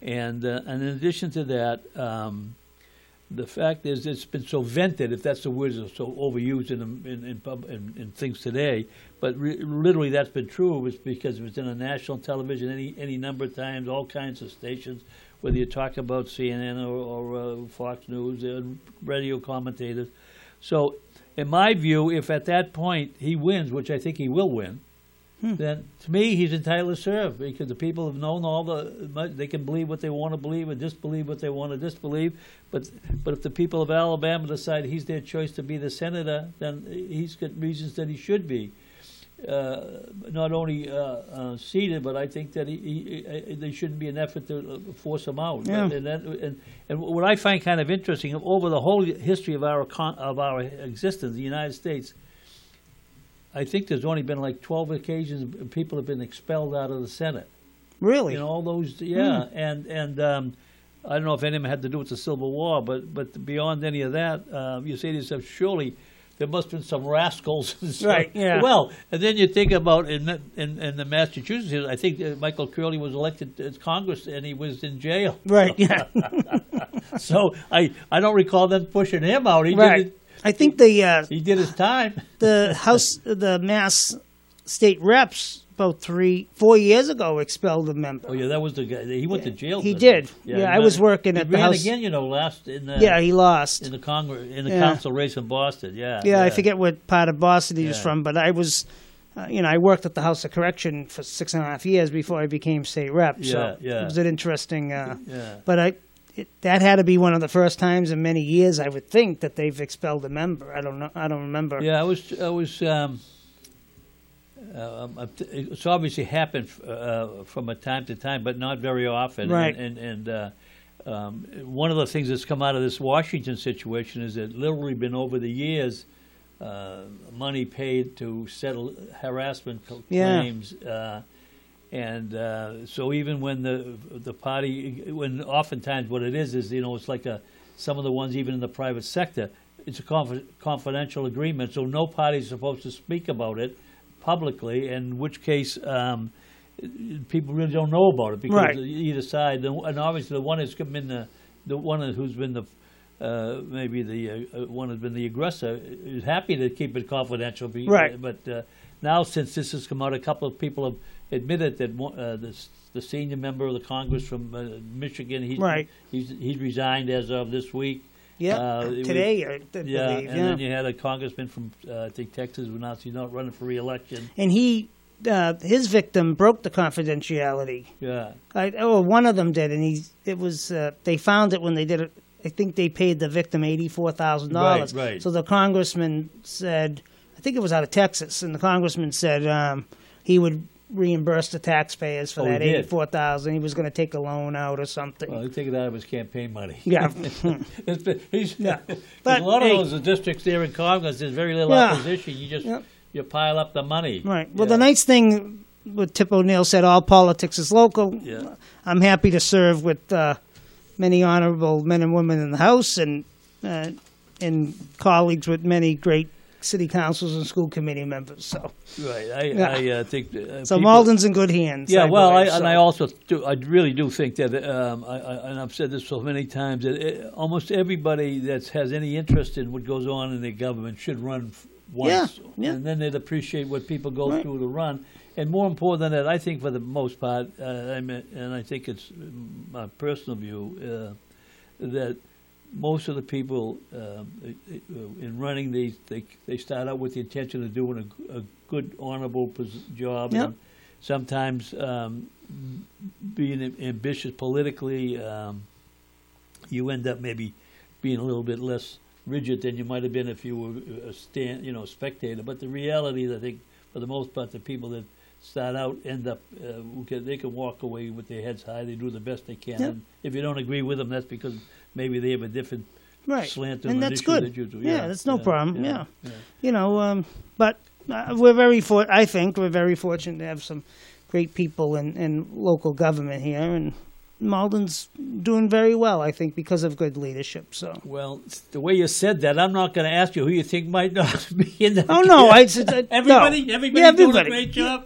And, uh, and in addition to that, um, the fact is it's been so vented, if that's the word that's so overused in in, in, pub, in, in things today, but re- literally that's been true. It's because it was in a national television any any number of times, all kinds of stations, whether you talk about C N N or, or uh, Fox News, uh, radio commentators. So in my view, if at that point he wins, which I think he will win, hmm. then to me he's entitled to serve because the people have known all the, they can believe what they want to believe and disbelieve what they want to disbelieve. But but if the people of Alabama decide he's their choice to be the senator, then he's got reasons that he should be uh, not only uh, uh, seated, but I think that he, he, he, there shouldn't be an effort to force him out. Yeah. Right? And, that, and and what I find kind of interesting, over the whole history of our of our existence, the United States, I think there's only been like twelve occasions people have been expelled out of the Senate. Really? You know, all those, yeah. Hmm. And, and um, I don't know if any of them had to do with the Civil War, but, but beyond any of that, uh, you say to yourself, surely there must have been some rascals. so, right, yeah. Well, and then you think about in the, in, in the Massachusetts, I think Michael Curley was elected to Congress and he was in jail. Right, yeah. so I, I don't recall them pushing him out. He right. did it, I think the uh, he did his time. The House, the Mass State Reps, about three, four years ago, expelled a member. Oh yeah, that was the guy. He went yeah. to jail. He did. Yeah, yeah I was working at the House. He ran again, you know, last in the yeah he lost in the Congress in the yeah. council race in Boston. Yeah, yeah, yeah. I forget what part of Boston he yeah. was from, but I was Uh, you know, I worked at the House of Correction for six and a half years before I became state rep. Yeah, so yeah. It was an interesting. Uh, yeah. But I, it, that had to be one of the first times in many years, I would think, that they've expelled a member. I don't know. I don't remember. Yeah, I was. I was. Um, uh, it's obviously happened uh, from a time to time, but not very often. Right. And and, and uh, um, one of the things that's come out of this Washington situation is that literally been over the years. Uh, money paid to settle harassment co- yeah. claims, uh, and uh, so even when the the party, when oftentimes what it is is you know it's like a some of the ones even in the private sector, it's a conf- confidential agreement, so no party's supposed to speak about it publicly. In which case, um, people really don't know about it because right. either side, and obviously the one who's been the the one who's been the Uh, maybe the uh, one has been the aggressor, is happy to keep it confidential. But, right. but uh, now, since this has come out, a couple of people have admitted that uh, this, the senior member of the Congress from uh, Michigan, he's, right. he's he's resigned as of this week. Yeah, uh, today, was, I believe. Yeah, and yeah. then you had a congressman from, uh, I think, Texas, who announced he's not running for re-election. And he... Uh, his victim broke the confidentiality. Yeah. I, oh, one of them did, and he it was uh, they found it when they did it. I think they paid the victim eighty-four thousand dollars. Right, right. So the congressman said, I think it was out of Texas, and the congressman said um, he would reimburse the taxpayers for oh, that eighty-four thousand dollars. He was going to take a loan out or something. Well, he took it out of his campaign money. Yeah. it's been, he's, yeah. But, a lot hey, of those districts there in Congress, there's very little yeah, opposition. You just yeah. you pile up the money. Right. Well, yeah. the nice thing, what Tip O'Neill said, all politics is local. Yeah. I'm happy to serve with... Uh, many honorable men and women in the House and uh, and colleagues with many great city councils and school committee members. So right, I, yeah. I uh, think uh, so. People, Malden's in good hands. Yeah, I well, believe, I, so. and I also do, I really do think that, um, I, I, and I've said this so many times that it, almost everybody that has any interest in what goes on in the government should run once, yeah, yeah. and then they'd appreciate what people go right. through to run. And more important than that, I think for the most part, uh, I mean, and I think it's my personal view, uh, that most of the people uh, in running these, they, they start out with the intention of doing a, a good, honorable job. Yep. And sometimes um, being ambitious politically, um, you end up maybe being a little bit less rigid than you might have been if you were a stand, you know, spectator. But the reality is, I think, for the most part, the people that start out end up, uh, can, they can walk away with their heads high. They do the best they can. Yep. And if you don't agree with them, that's because maybe they have a different right. slant on the issue that you do. Yeah, yeah that's no yeah, problem. Yeah, yeah. yeah. You know, um, but uh, we're very, for- I think we're very fortunate to have some great people in, in local government here. And Malden's doing very well, I think, because of good leadership. So well, the way you said that, I'm not going to ask you who you think might not be in that. Oh no, I, I everybody, no. everybody, yeah, everybody doing a great job.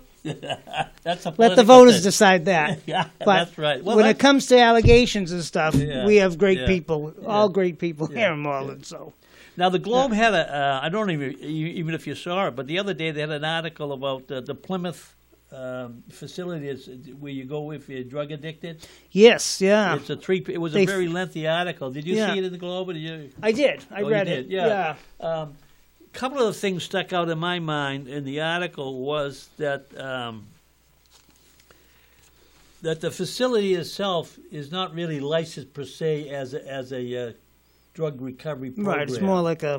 That's a let the voters thing. decide that. yeah, but that's right. Well, when that's... it comes to allegations and stuff, yeah, we have great yeah, people, yeah, all great people yeah, here in Malden. Yeah. So now the Globe yeah. had a—I uh, don't even even if you saw it—but the other day they had an article about uh, the Plymouth. Um, facilities where you go if you're drug addicted. Yes, yeah. It's a three. It was they, a very lengthy article. Did you yeah. see it in the Globe? Or did you? I did. I oh, read you did. it. Yeah. A yeah. um, couple of the things stuck out in my mind in the article was that um, that the facility itself is not really licensed per se as a, as a uh, drug recovery program. Right. It's more like a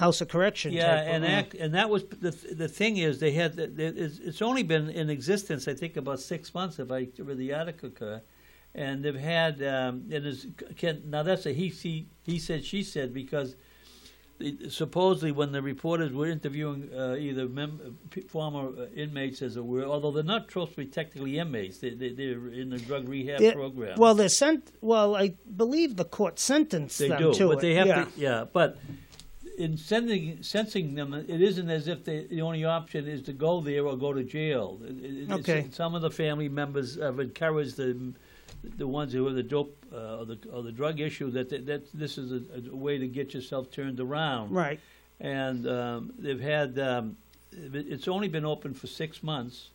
House of Correction. Yeah, type and act, and that was the the thing is they had it's only been in existence I think about six months if I read the article correctly, and they've had um, it is can, now that's a he he he said she said because supposedly when the reporters were interviewing uh, either mem- former inmates as it were, although they're not supposedly technically inmates, they, they they're in the drug rehab they're, program. Well, they're sent. Well, I believe the court sentenced they them do, to but it. They have yeah. to. Yeah, but. In sending, sensing them, it isn't as if they, the only option is to go there or go to jail. It, okay. Some of the family members have encouraged the the ones who have the dope uh, or, the, or the drug issue that they, that this is a, a way to get yourself turned around. Right. And um, they've had um, it's only been open for six months.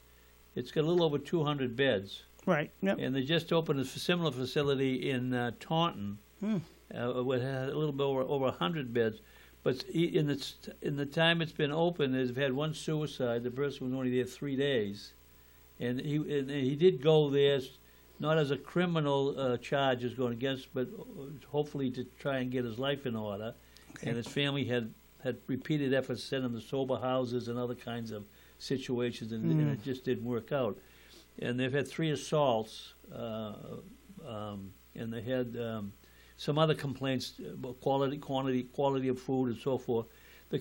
It's got a little over two hundred beds. Right. Yep. And they just opened a similar facility in uh, Taunton, hmm. uh, with a little bit over over one hundred beds. But in the in the time it's been open, they've had one suicide. The person was only there three days, and he and he did go there, not as a criminal uh, charge is going against, but hopefully to try and get his life in order. Okay. And his family had had repeated efforts to send him to sober houses and other kinds of situations, and, mm. and it just didn't work out. And they've had three assaults, uh, um, and they had. Um, Some other complaints about quality, quantity, quality of food, and so forth. The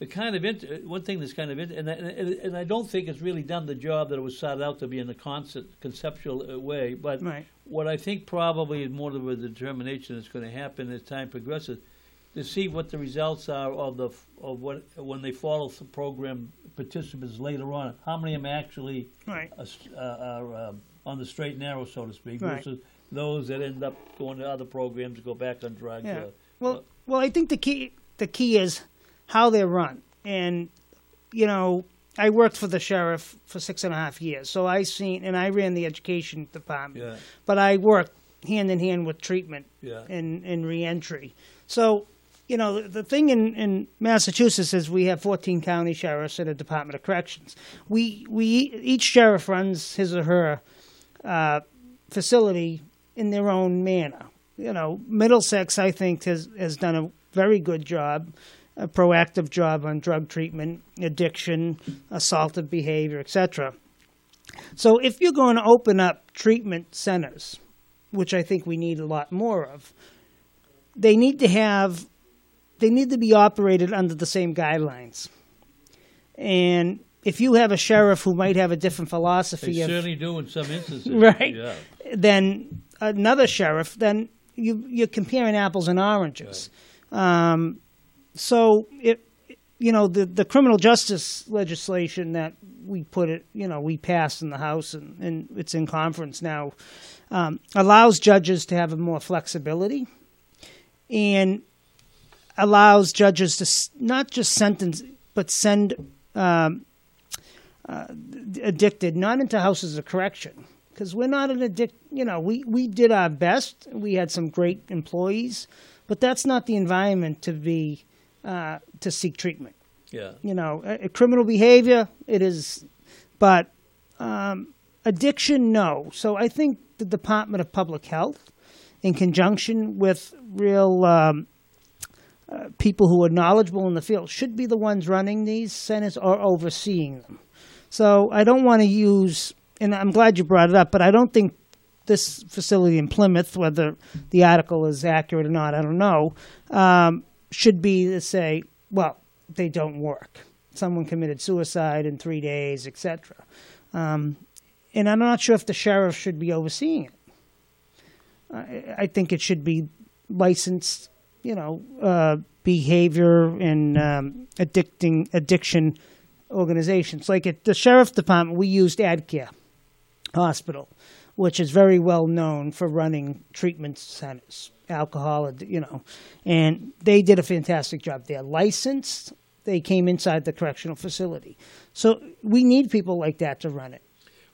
the kind of inter, one thing that's kind of inter, and, I, and and I don't think it's really done the job that it was set out to be in a concept, conceptual way. But right. what I think probably is more of a determination that's going to happen as time progresses, to see what the results are of the of what when they follow the program participants later on. How many of them actually right. are, uh, are uh, on the straight and narrow, so to speak, right. versus those that end up going to other programs, go back on drugs. Yeah. Or, well, uh, well, I think the key the key is how they're run. And you know, I worked for the sheriff for six and a half years, so I seen and I ran the education department. Yeah. But I worked hand in hand with treatment yeah. and and reentry. So you know, the, the thing in in Massachusetts is we have fourteen county sheriffs and a Department of Corrections. We we each sheriff runs his or her uh, facility in their own manner. You know, Middlesex, I think, has, has done a very good job, a proactive job on drug treatment, addiction, assaultive behavior, et cetera. So if you're going to open up treatment centers, which I think we need a lot more of, they need to have, they need to be operated under the same guidelines. And if you have a sheriff who might have a different philosophy, they certainly of, do in some instances, right? Yeah. Then another sheriff, then you, you're comparing apples and oranges. Right. Um, so, it, you know, the, the criminal justice legislation that we put it, you know, we passed in the House and, and it's in conference now, um, allows judges to have more flexibility and allows judges to not just sentence, but send um, uh, addicted not into houses of correction. Because we're not an addict, you know, we, we did our best. We had some great employees, but that's not the environment to be, uh, to seek treatment. Yeah. You know, a, a criminal behavior, it is, but um, addiction, no. So I think the Department of Public Health, in conjunction with real um, uh, people who are knowledgeable in the field, should be the ones running these centers or overseeing them. So I don't want to use... And I'm glad you brought it up, but I don't think this facility in Plymouth, whether the article is accurate or not, I don't know, um, should be to say, well, they don't work. Someone committed suicide in three days, et cetera. Um, and I'm not sure if the sheriff should be overseeing it. I, I think it should be licensed, you know, uh, behavior and um, addicting addiction organizations. Like at the sheriff department, we used AdCare Hospital, which is very well known for running treatment centers, alcohol, you know, and they did a fantastic job. They're licensed. They came inside the correctional facility. So we need people like that to run it.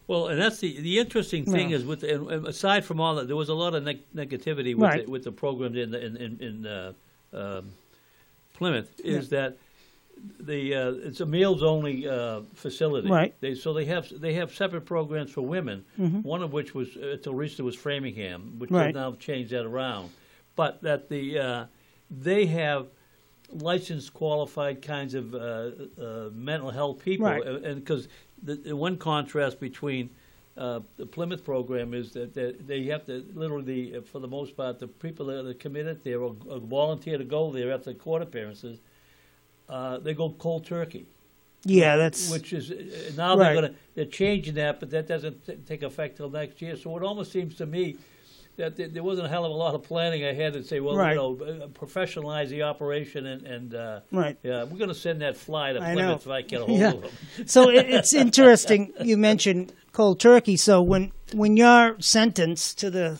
Well, and that's the the interesting thing yeah. is with the, aside from all that, there was a lot of ne- negativity with right. the, with the program in the, in in, in uh, um, Plymouth. Is yeah. that The uh, it's a meals only uh, facility, right? They, so they have they have separate programs for women. Mm-hmm. One of which was uh, until recently was Framingham, which right. has now changed that around. But that the uh, they have licensed, qualified kinds of uh, uh, mental health people, right. and because the, the one contrast between uh, the Plymouth program is that, that they have to literally, the, for the most part, the people that are committed there or, or volunteer to go there after court appearances. Uh, they go cold turkey. Yeah, that's which is uh, now right. they're going to they're changing that, but that doesn't t- take effect till next year. So it almost seems to me that th- there wasn't a hell of a lot of planning ahead to say, well, right. you know, professionalize the operation and, and uh, right. yeah, we're going to send that fly to Plymouth if I get a hold yeah. of them. So it, it's interesting you mentioned cold turkey. So when when you're sentenced to the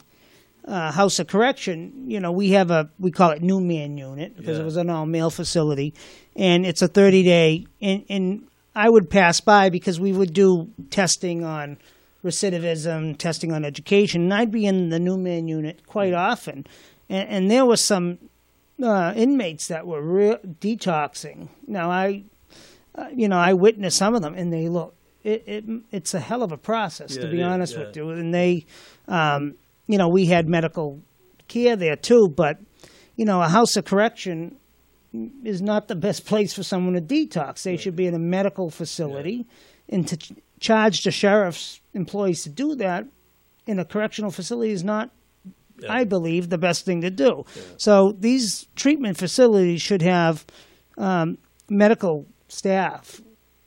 Uh, House of Correction, you know, we have a, we call it Newman unit because yeah. it was an all-male facility, and it's a thirty-day, and, and I would pass by because we would do testing on recidivism, testing on education, and I'd be in the Newman unit quite often, and, and there was some uh, inmates that were re- detoxing. Now, I, uh, you know, I witnessed some of them, and they look, it, it it's a hell of a process, yeah, to be honest yeah. with you. And they, um, you know, we had medical care there too, but, you know, a house of correction is not the best place for someone to detox. They right. should be in a medical facility, yeah. and to ch- charge the sheriff's employees to do that in a correctional facility is not, yeah. I believe, the best thing to do. Yeah. So these treatment facilities should have um, medical staff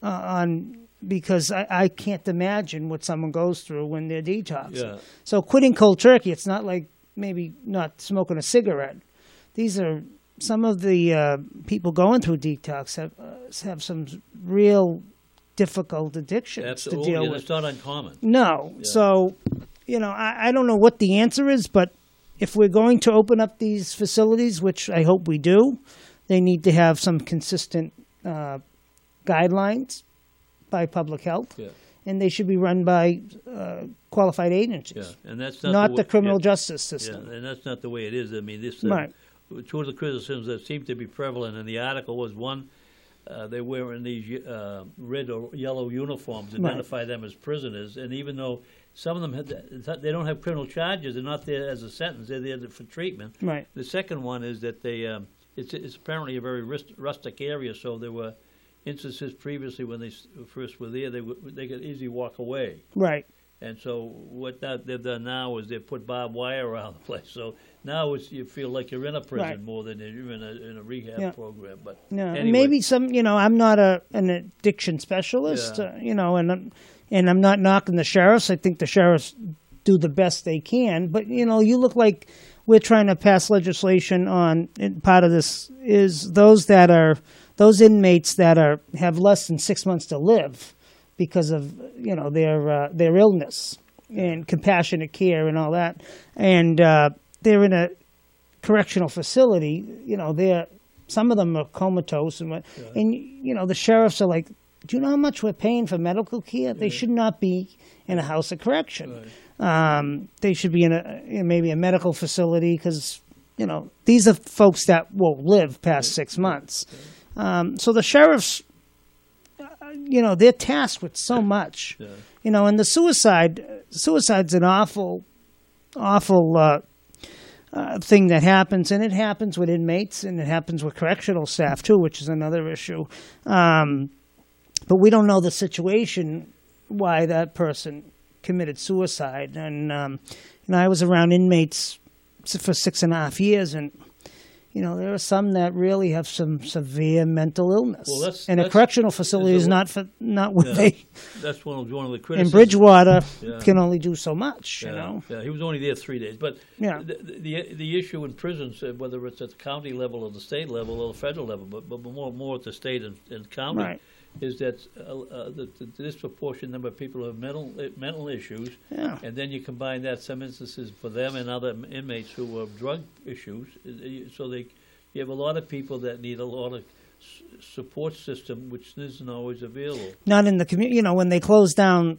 uh, on, because I, I can't imagine what someone goes through when they're detoxing. Yeah. So quitting cold turkey, it's not like maybe not smoking a cigarette. These are some of the uh, people going through detox have uh, have some real difficult addictions Absolutely. to deal yeah, with. It's not uncommon. No. Yeah. So, you know, I, I don't know what the answer is, but if we're going to open up these facilities, which I hope we do, they need to have some consistent uh, guidelines by public health. Yeah. And they should be run by uh, qualified agencies, yeah. and that's not, not the, way, the criminal yeah. justice system. Yeah. And that's not the way it is. I mean, this uh, right. two of the criticisms that seemed to be prevalent in the article was, one, uh, they were in these uh, red or yellow uniforms, identify right. them as prisoners, and even though some of them had, they don't have criminal charges, they're not there as a sentence, they're there for treatment. Right. The second one is that they, um, it's, it's apparently a very rust- rustic area, so there were instances previously when they first were there, they w- they could easily walk away. Right. And so what that they've done now is they've put barbed wire around the place. So now it's, you feel like you're in a prison right. more than you're in a, in a rehab yeah. program. But no, anyway. And maybe some, you know, I'm not a an addiction specialist, yeah. uh, you know, and I'm, and I'm not knocking the sheriffs. I think the sheriffs do the best they can. But, you know, you look like we're trying to pass legislation on, and part of this is those that are, those inmates that are have less than six months to live, because of, you know, their uh, their illness and compassionate care and all that, and uh, they're in a correctional facility. You know, they're some of them are comatose and what, yeah. and you know the sheriffs are like, do you know how much we're paying for medical care? Yeah. They should not be in a house of correction. Right. Um, they should be in a in maybe a medical facility, because you know these are folks that will live past right. six months. Right. Um, so the sheriffs, you know, they're tasked with so much, yeah. you know, and the suicide, suicide's an awful, awful uh, uh, thing that happens, and it happens with inmates, and it happens with correctional staff too, which is another issue. Um, but we don't know the situation, why that person committed suicide. And, um, and I was around inmates for six and a half years, and you know, there are some that really have some severe mental illness. Well, that's, and that's, a correctional facility is not for, not what yeah, they... That's one of, one of the criticisms. And Bridgewater yeah. can only do so much, yeah, you know. Yeah, he was only there three days. But yeah. the, the the issue in prisons, whether it's at the county level or the state level or the federal level, but, but more more at the state and, and county, right. is that uh, uh, the, the disproportionate number of people who have mental uh, mental issues, yeah. and then you combine that some instances for them and other inmates who have drug issues. So they, you have a lot of people that need a lot of s- support system, which isn't always available. Not in the community, you know, when they close down,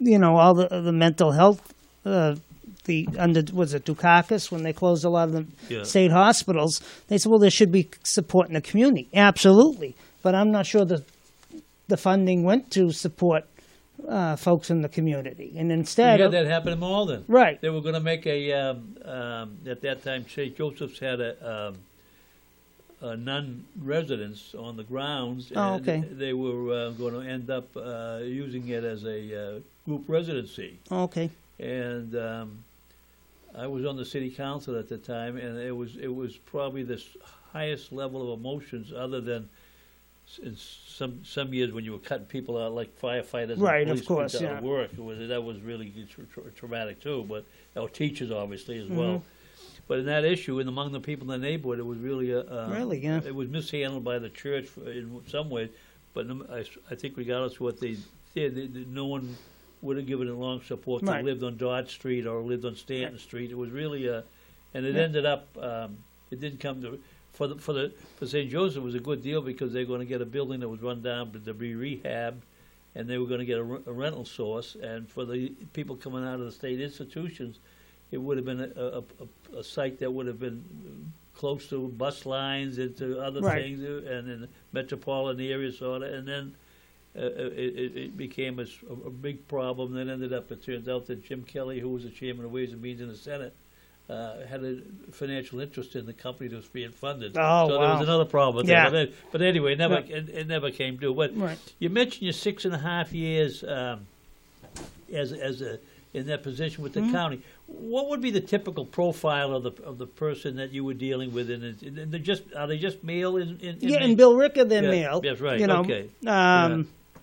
you know, all the the mental health, uh, the under was it Dukakis, when they closed a lot of the yeah. state hospitals, they said, well, there should be support in the community. Absolutely. But I'm not sure the the funding went to support uh, folks in the community. And instead, yeah, that happened in Malden. Right. They were going to make a um, um, at that time Saint Joseph's had a, um, a nun residence on the grounds, and oh, okay. they were uh, going to end up uh, using it as a uh, group residency. Oh, okay. And um, I was on the city council at the time, and it was it was probably the highest level of emotions, other than. In some some years when you were cutting people out like firefighters, right? And of course, out yeah. of work, it was, that was really tra- tra- traumatic too. But our teachers, obviously, as mm-hmm. well. But in that issue, and among the people in the neighborhood, it was really a uh, really yeah. It was mishandled by the church in some ways. But I, I think regardless of what they did, they, they, no one would have given it long support. Right. They lived on Dodge Street or lived on Stanton right. Street. It was really a, and it yeah. ended up um, it didn't come to. For the for the for Saint Joseph, it was a good deal because they were going to get a building that was run down to be rehabbed, and they were going to get a, re- a rental source. And for the people coming out of the state institutions, it would have been a, a, a, a site that would have been close to bus lines and to other right. things, and in the metropolitan area sort of, and then uh, it, it became a, a big problem. Then ended up, it turns out that Jim Kelly, who was the chairman of Ways and Means in the Senate, uh, had a financial interest in the company that was being funded. Oh, so wow. there was another problem with yeah. that. But anyway, it never, yeah. it, it never came due. But right. you mentioned your six and a half years um, as as a in that position with the mm-hmm. county. What would be the typical profile of the of the person that you were dealing with? And they just are they just male? In, in, in yeah, in Billerica, they're yeah, male. That's right. You know, okay. Um, yeah.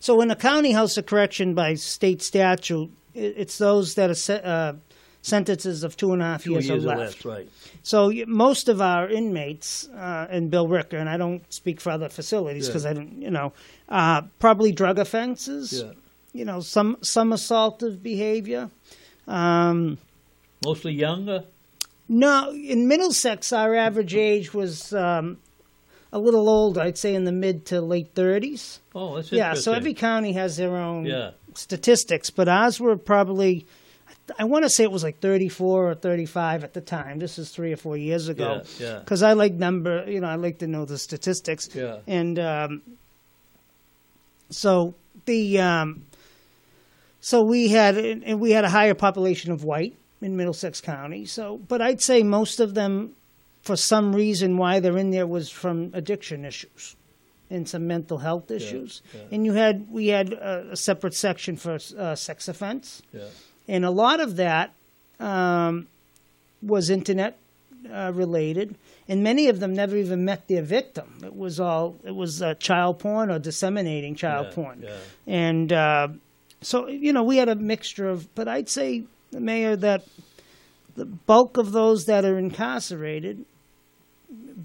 So in the county house of correction, by state statute, it's those that are se- uh, sentences of two and a half two years, years or less. Right. So most of our inmates uh, in Billerica, and I don't speak for other facilities because yeah. I don't, you know, uh, probably drug offenses. Yeah. You know, some some assaultive behavior. Um, Mostly younger? No. In Middlesex, our average age was um, a little older, I'd say in the mid to late thirties. Oh, that's yeah, interesting. Yeah, so every county has their own yeah. statistics, but ours were probably, I want to say it was like thirty-four or thirty-five at the time. This is three or four years ago. Yeah, because yeah. I like number, you know, I like to know the statistics. Yeah. And um, so the... Um, So we had and we had a higher population of white in Middlesex County. So, but I'd say most of them, for some reason why they're in there, was from addiction issues and some mental health issues. Yeah, yeah. And you had we had a, a separate section for uh, sex offense, yeah. and a lot of that um, was internet uh, related. And many of them never even met their victim. It was all it was uh, child porn or disseminating child yeah, porn, yeah. and. Uh, So, you know, we had a mixture of, but I'd say, Mayor, that the bulk of those that are incarcerated,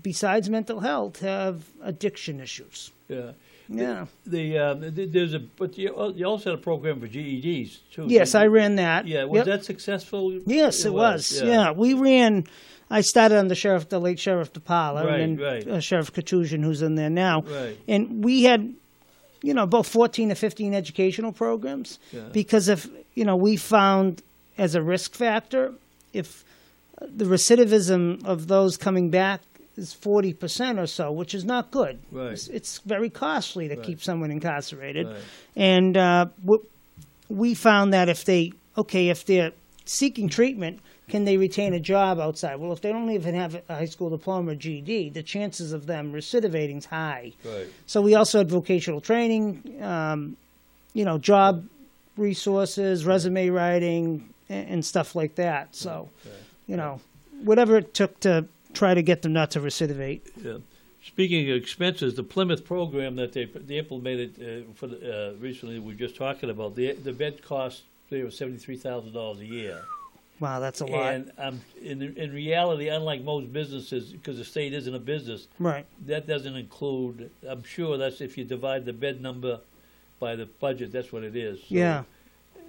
besides mental health, have addiction issues. Yeah. Yeah. The, the, uh, the there's a, but you also had a program for G E Ds, too. Yes, I ran that. Yeah. Was yep. that successful? Yes, it, it was. was. Yeah. yeah. We ran, I started on the sheriff, the late Sheriff DePaula, right, and then right. uh, Sheriff Katusian, who's in there now. Right. And we had... You know, about fourteen to fifteen educational programs, yeah. because if, you know, we found as a risk factor, if the recidivism of those coming back is forty percent or so, which is not good. Right. It's, it's very costly to right. keep someone incarcerated. Right. And uh, we found that if they, okay, if they're seeking treatment, can they retain a job outside? Well, if they don't even have a high school diploma or G E D, the chances of them recidivating is high. Right. So we also had vocational training, um, you know, job resources, resume writing, and, and stuff like that. So, okay. you know, whatever it took to try to get them not to recidivate. Yeah. Speaking of expenses, the Plymouth program that they, they implemented uh, for the, uh, recently, we were just talking about, the, the bed cost there was seventy-three thousand dollars a year. Wow, that's a lot. And um, in in reality, unlike most businesses, because the state isn't a business, right? That doesn't include. I'm sure that's if you divide the bed number by the budget, that's what it is. So, yeah.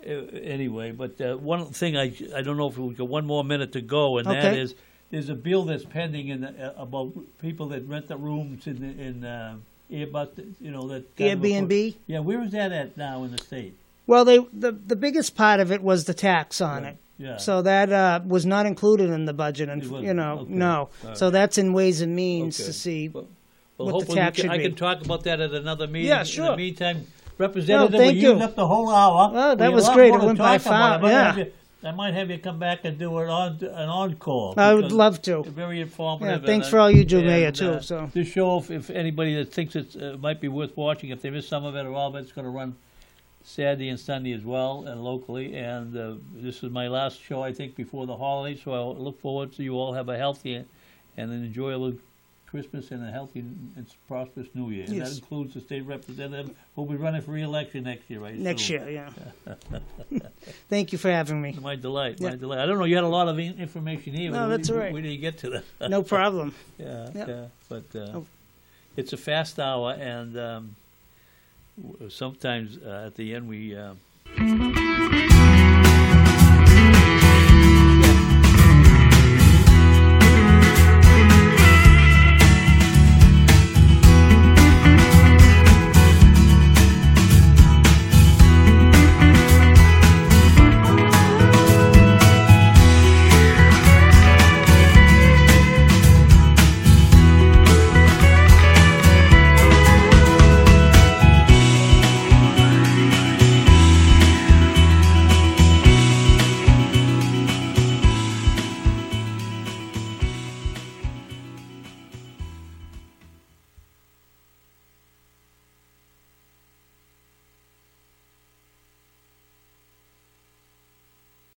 Uh, anyway, but uh, one thing I I don't know if we've got one more minute to go, and okay. that is there's a bill that's pending in the, uh, about people that rent the rooms in the, in uh, about the, you know that Airbnb. Yeah, where is that at now in the state? Well, they the the biggest part of it was the tax on right. it. Yeah. So that uh, was not included in the budget, and you know, okay. no. Right. So that's in Ways and Means okay. to see well, well, what the tax can, should I be. I can talk about that at another meeting. Yeah, sure. In the meantime, Representative, no, thank we you. used up the whole hour. Oh, that we was great. It went by far. Yeah. I might have you come back and do an on an encore. I would love to. Very informative. Yeah, thanks and, for all you do, and, Mayor, too. Uh, so this show, if, if anybody that thinks it uh, might be worth watching, if they miss some of it or all of it, it's going to run Saturday and Sunday as well, and locally. And uh, this is my last show, I think, before the holidays. So I look forward to you all have a healthy and an enjoyable Christmas and a healthy and prosperous New Year. And yes. that includes the state representative who will be running for re-election next year, right? Next so, year, yeah. Thank you for having me. My delight, yeah. my delight. I don't know, you had a lot of information here. No, that's all right. Where did you get to that? No problem. Yeah, yep. yeah. But uh, oh. it's a fast hour, and... Um, sometimes uh, at the end we... Uh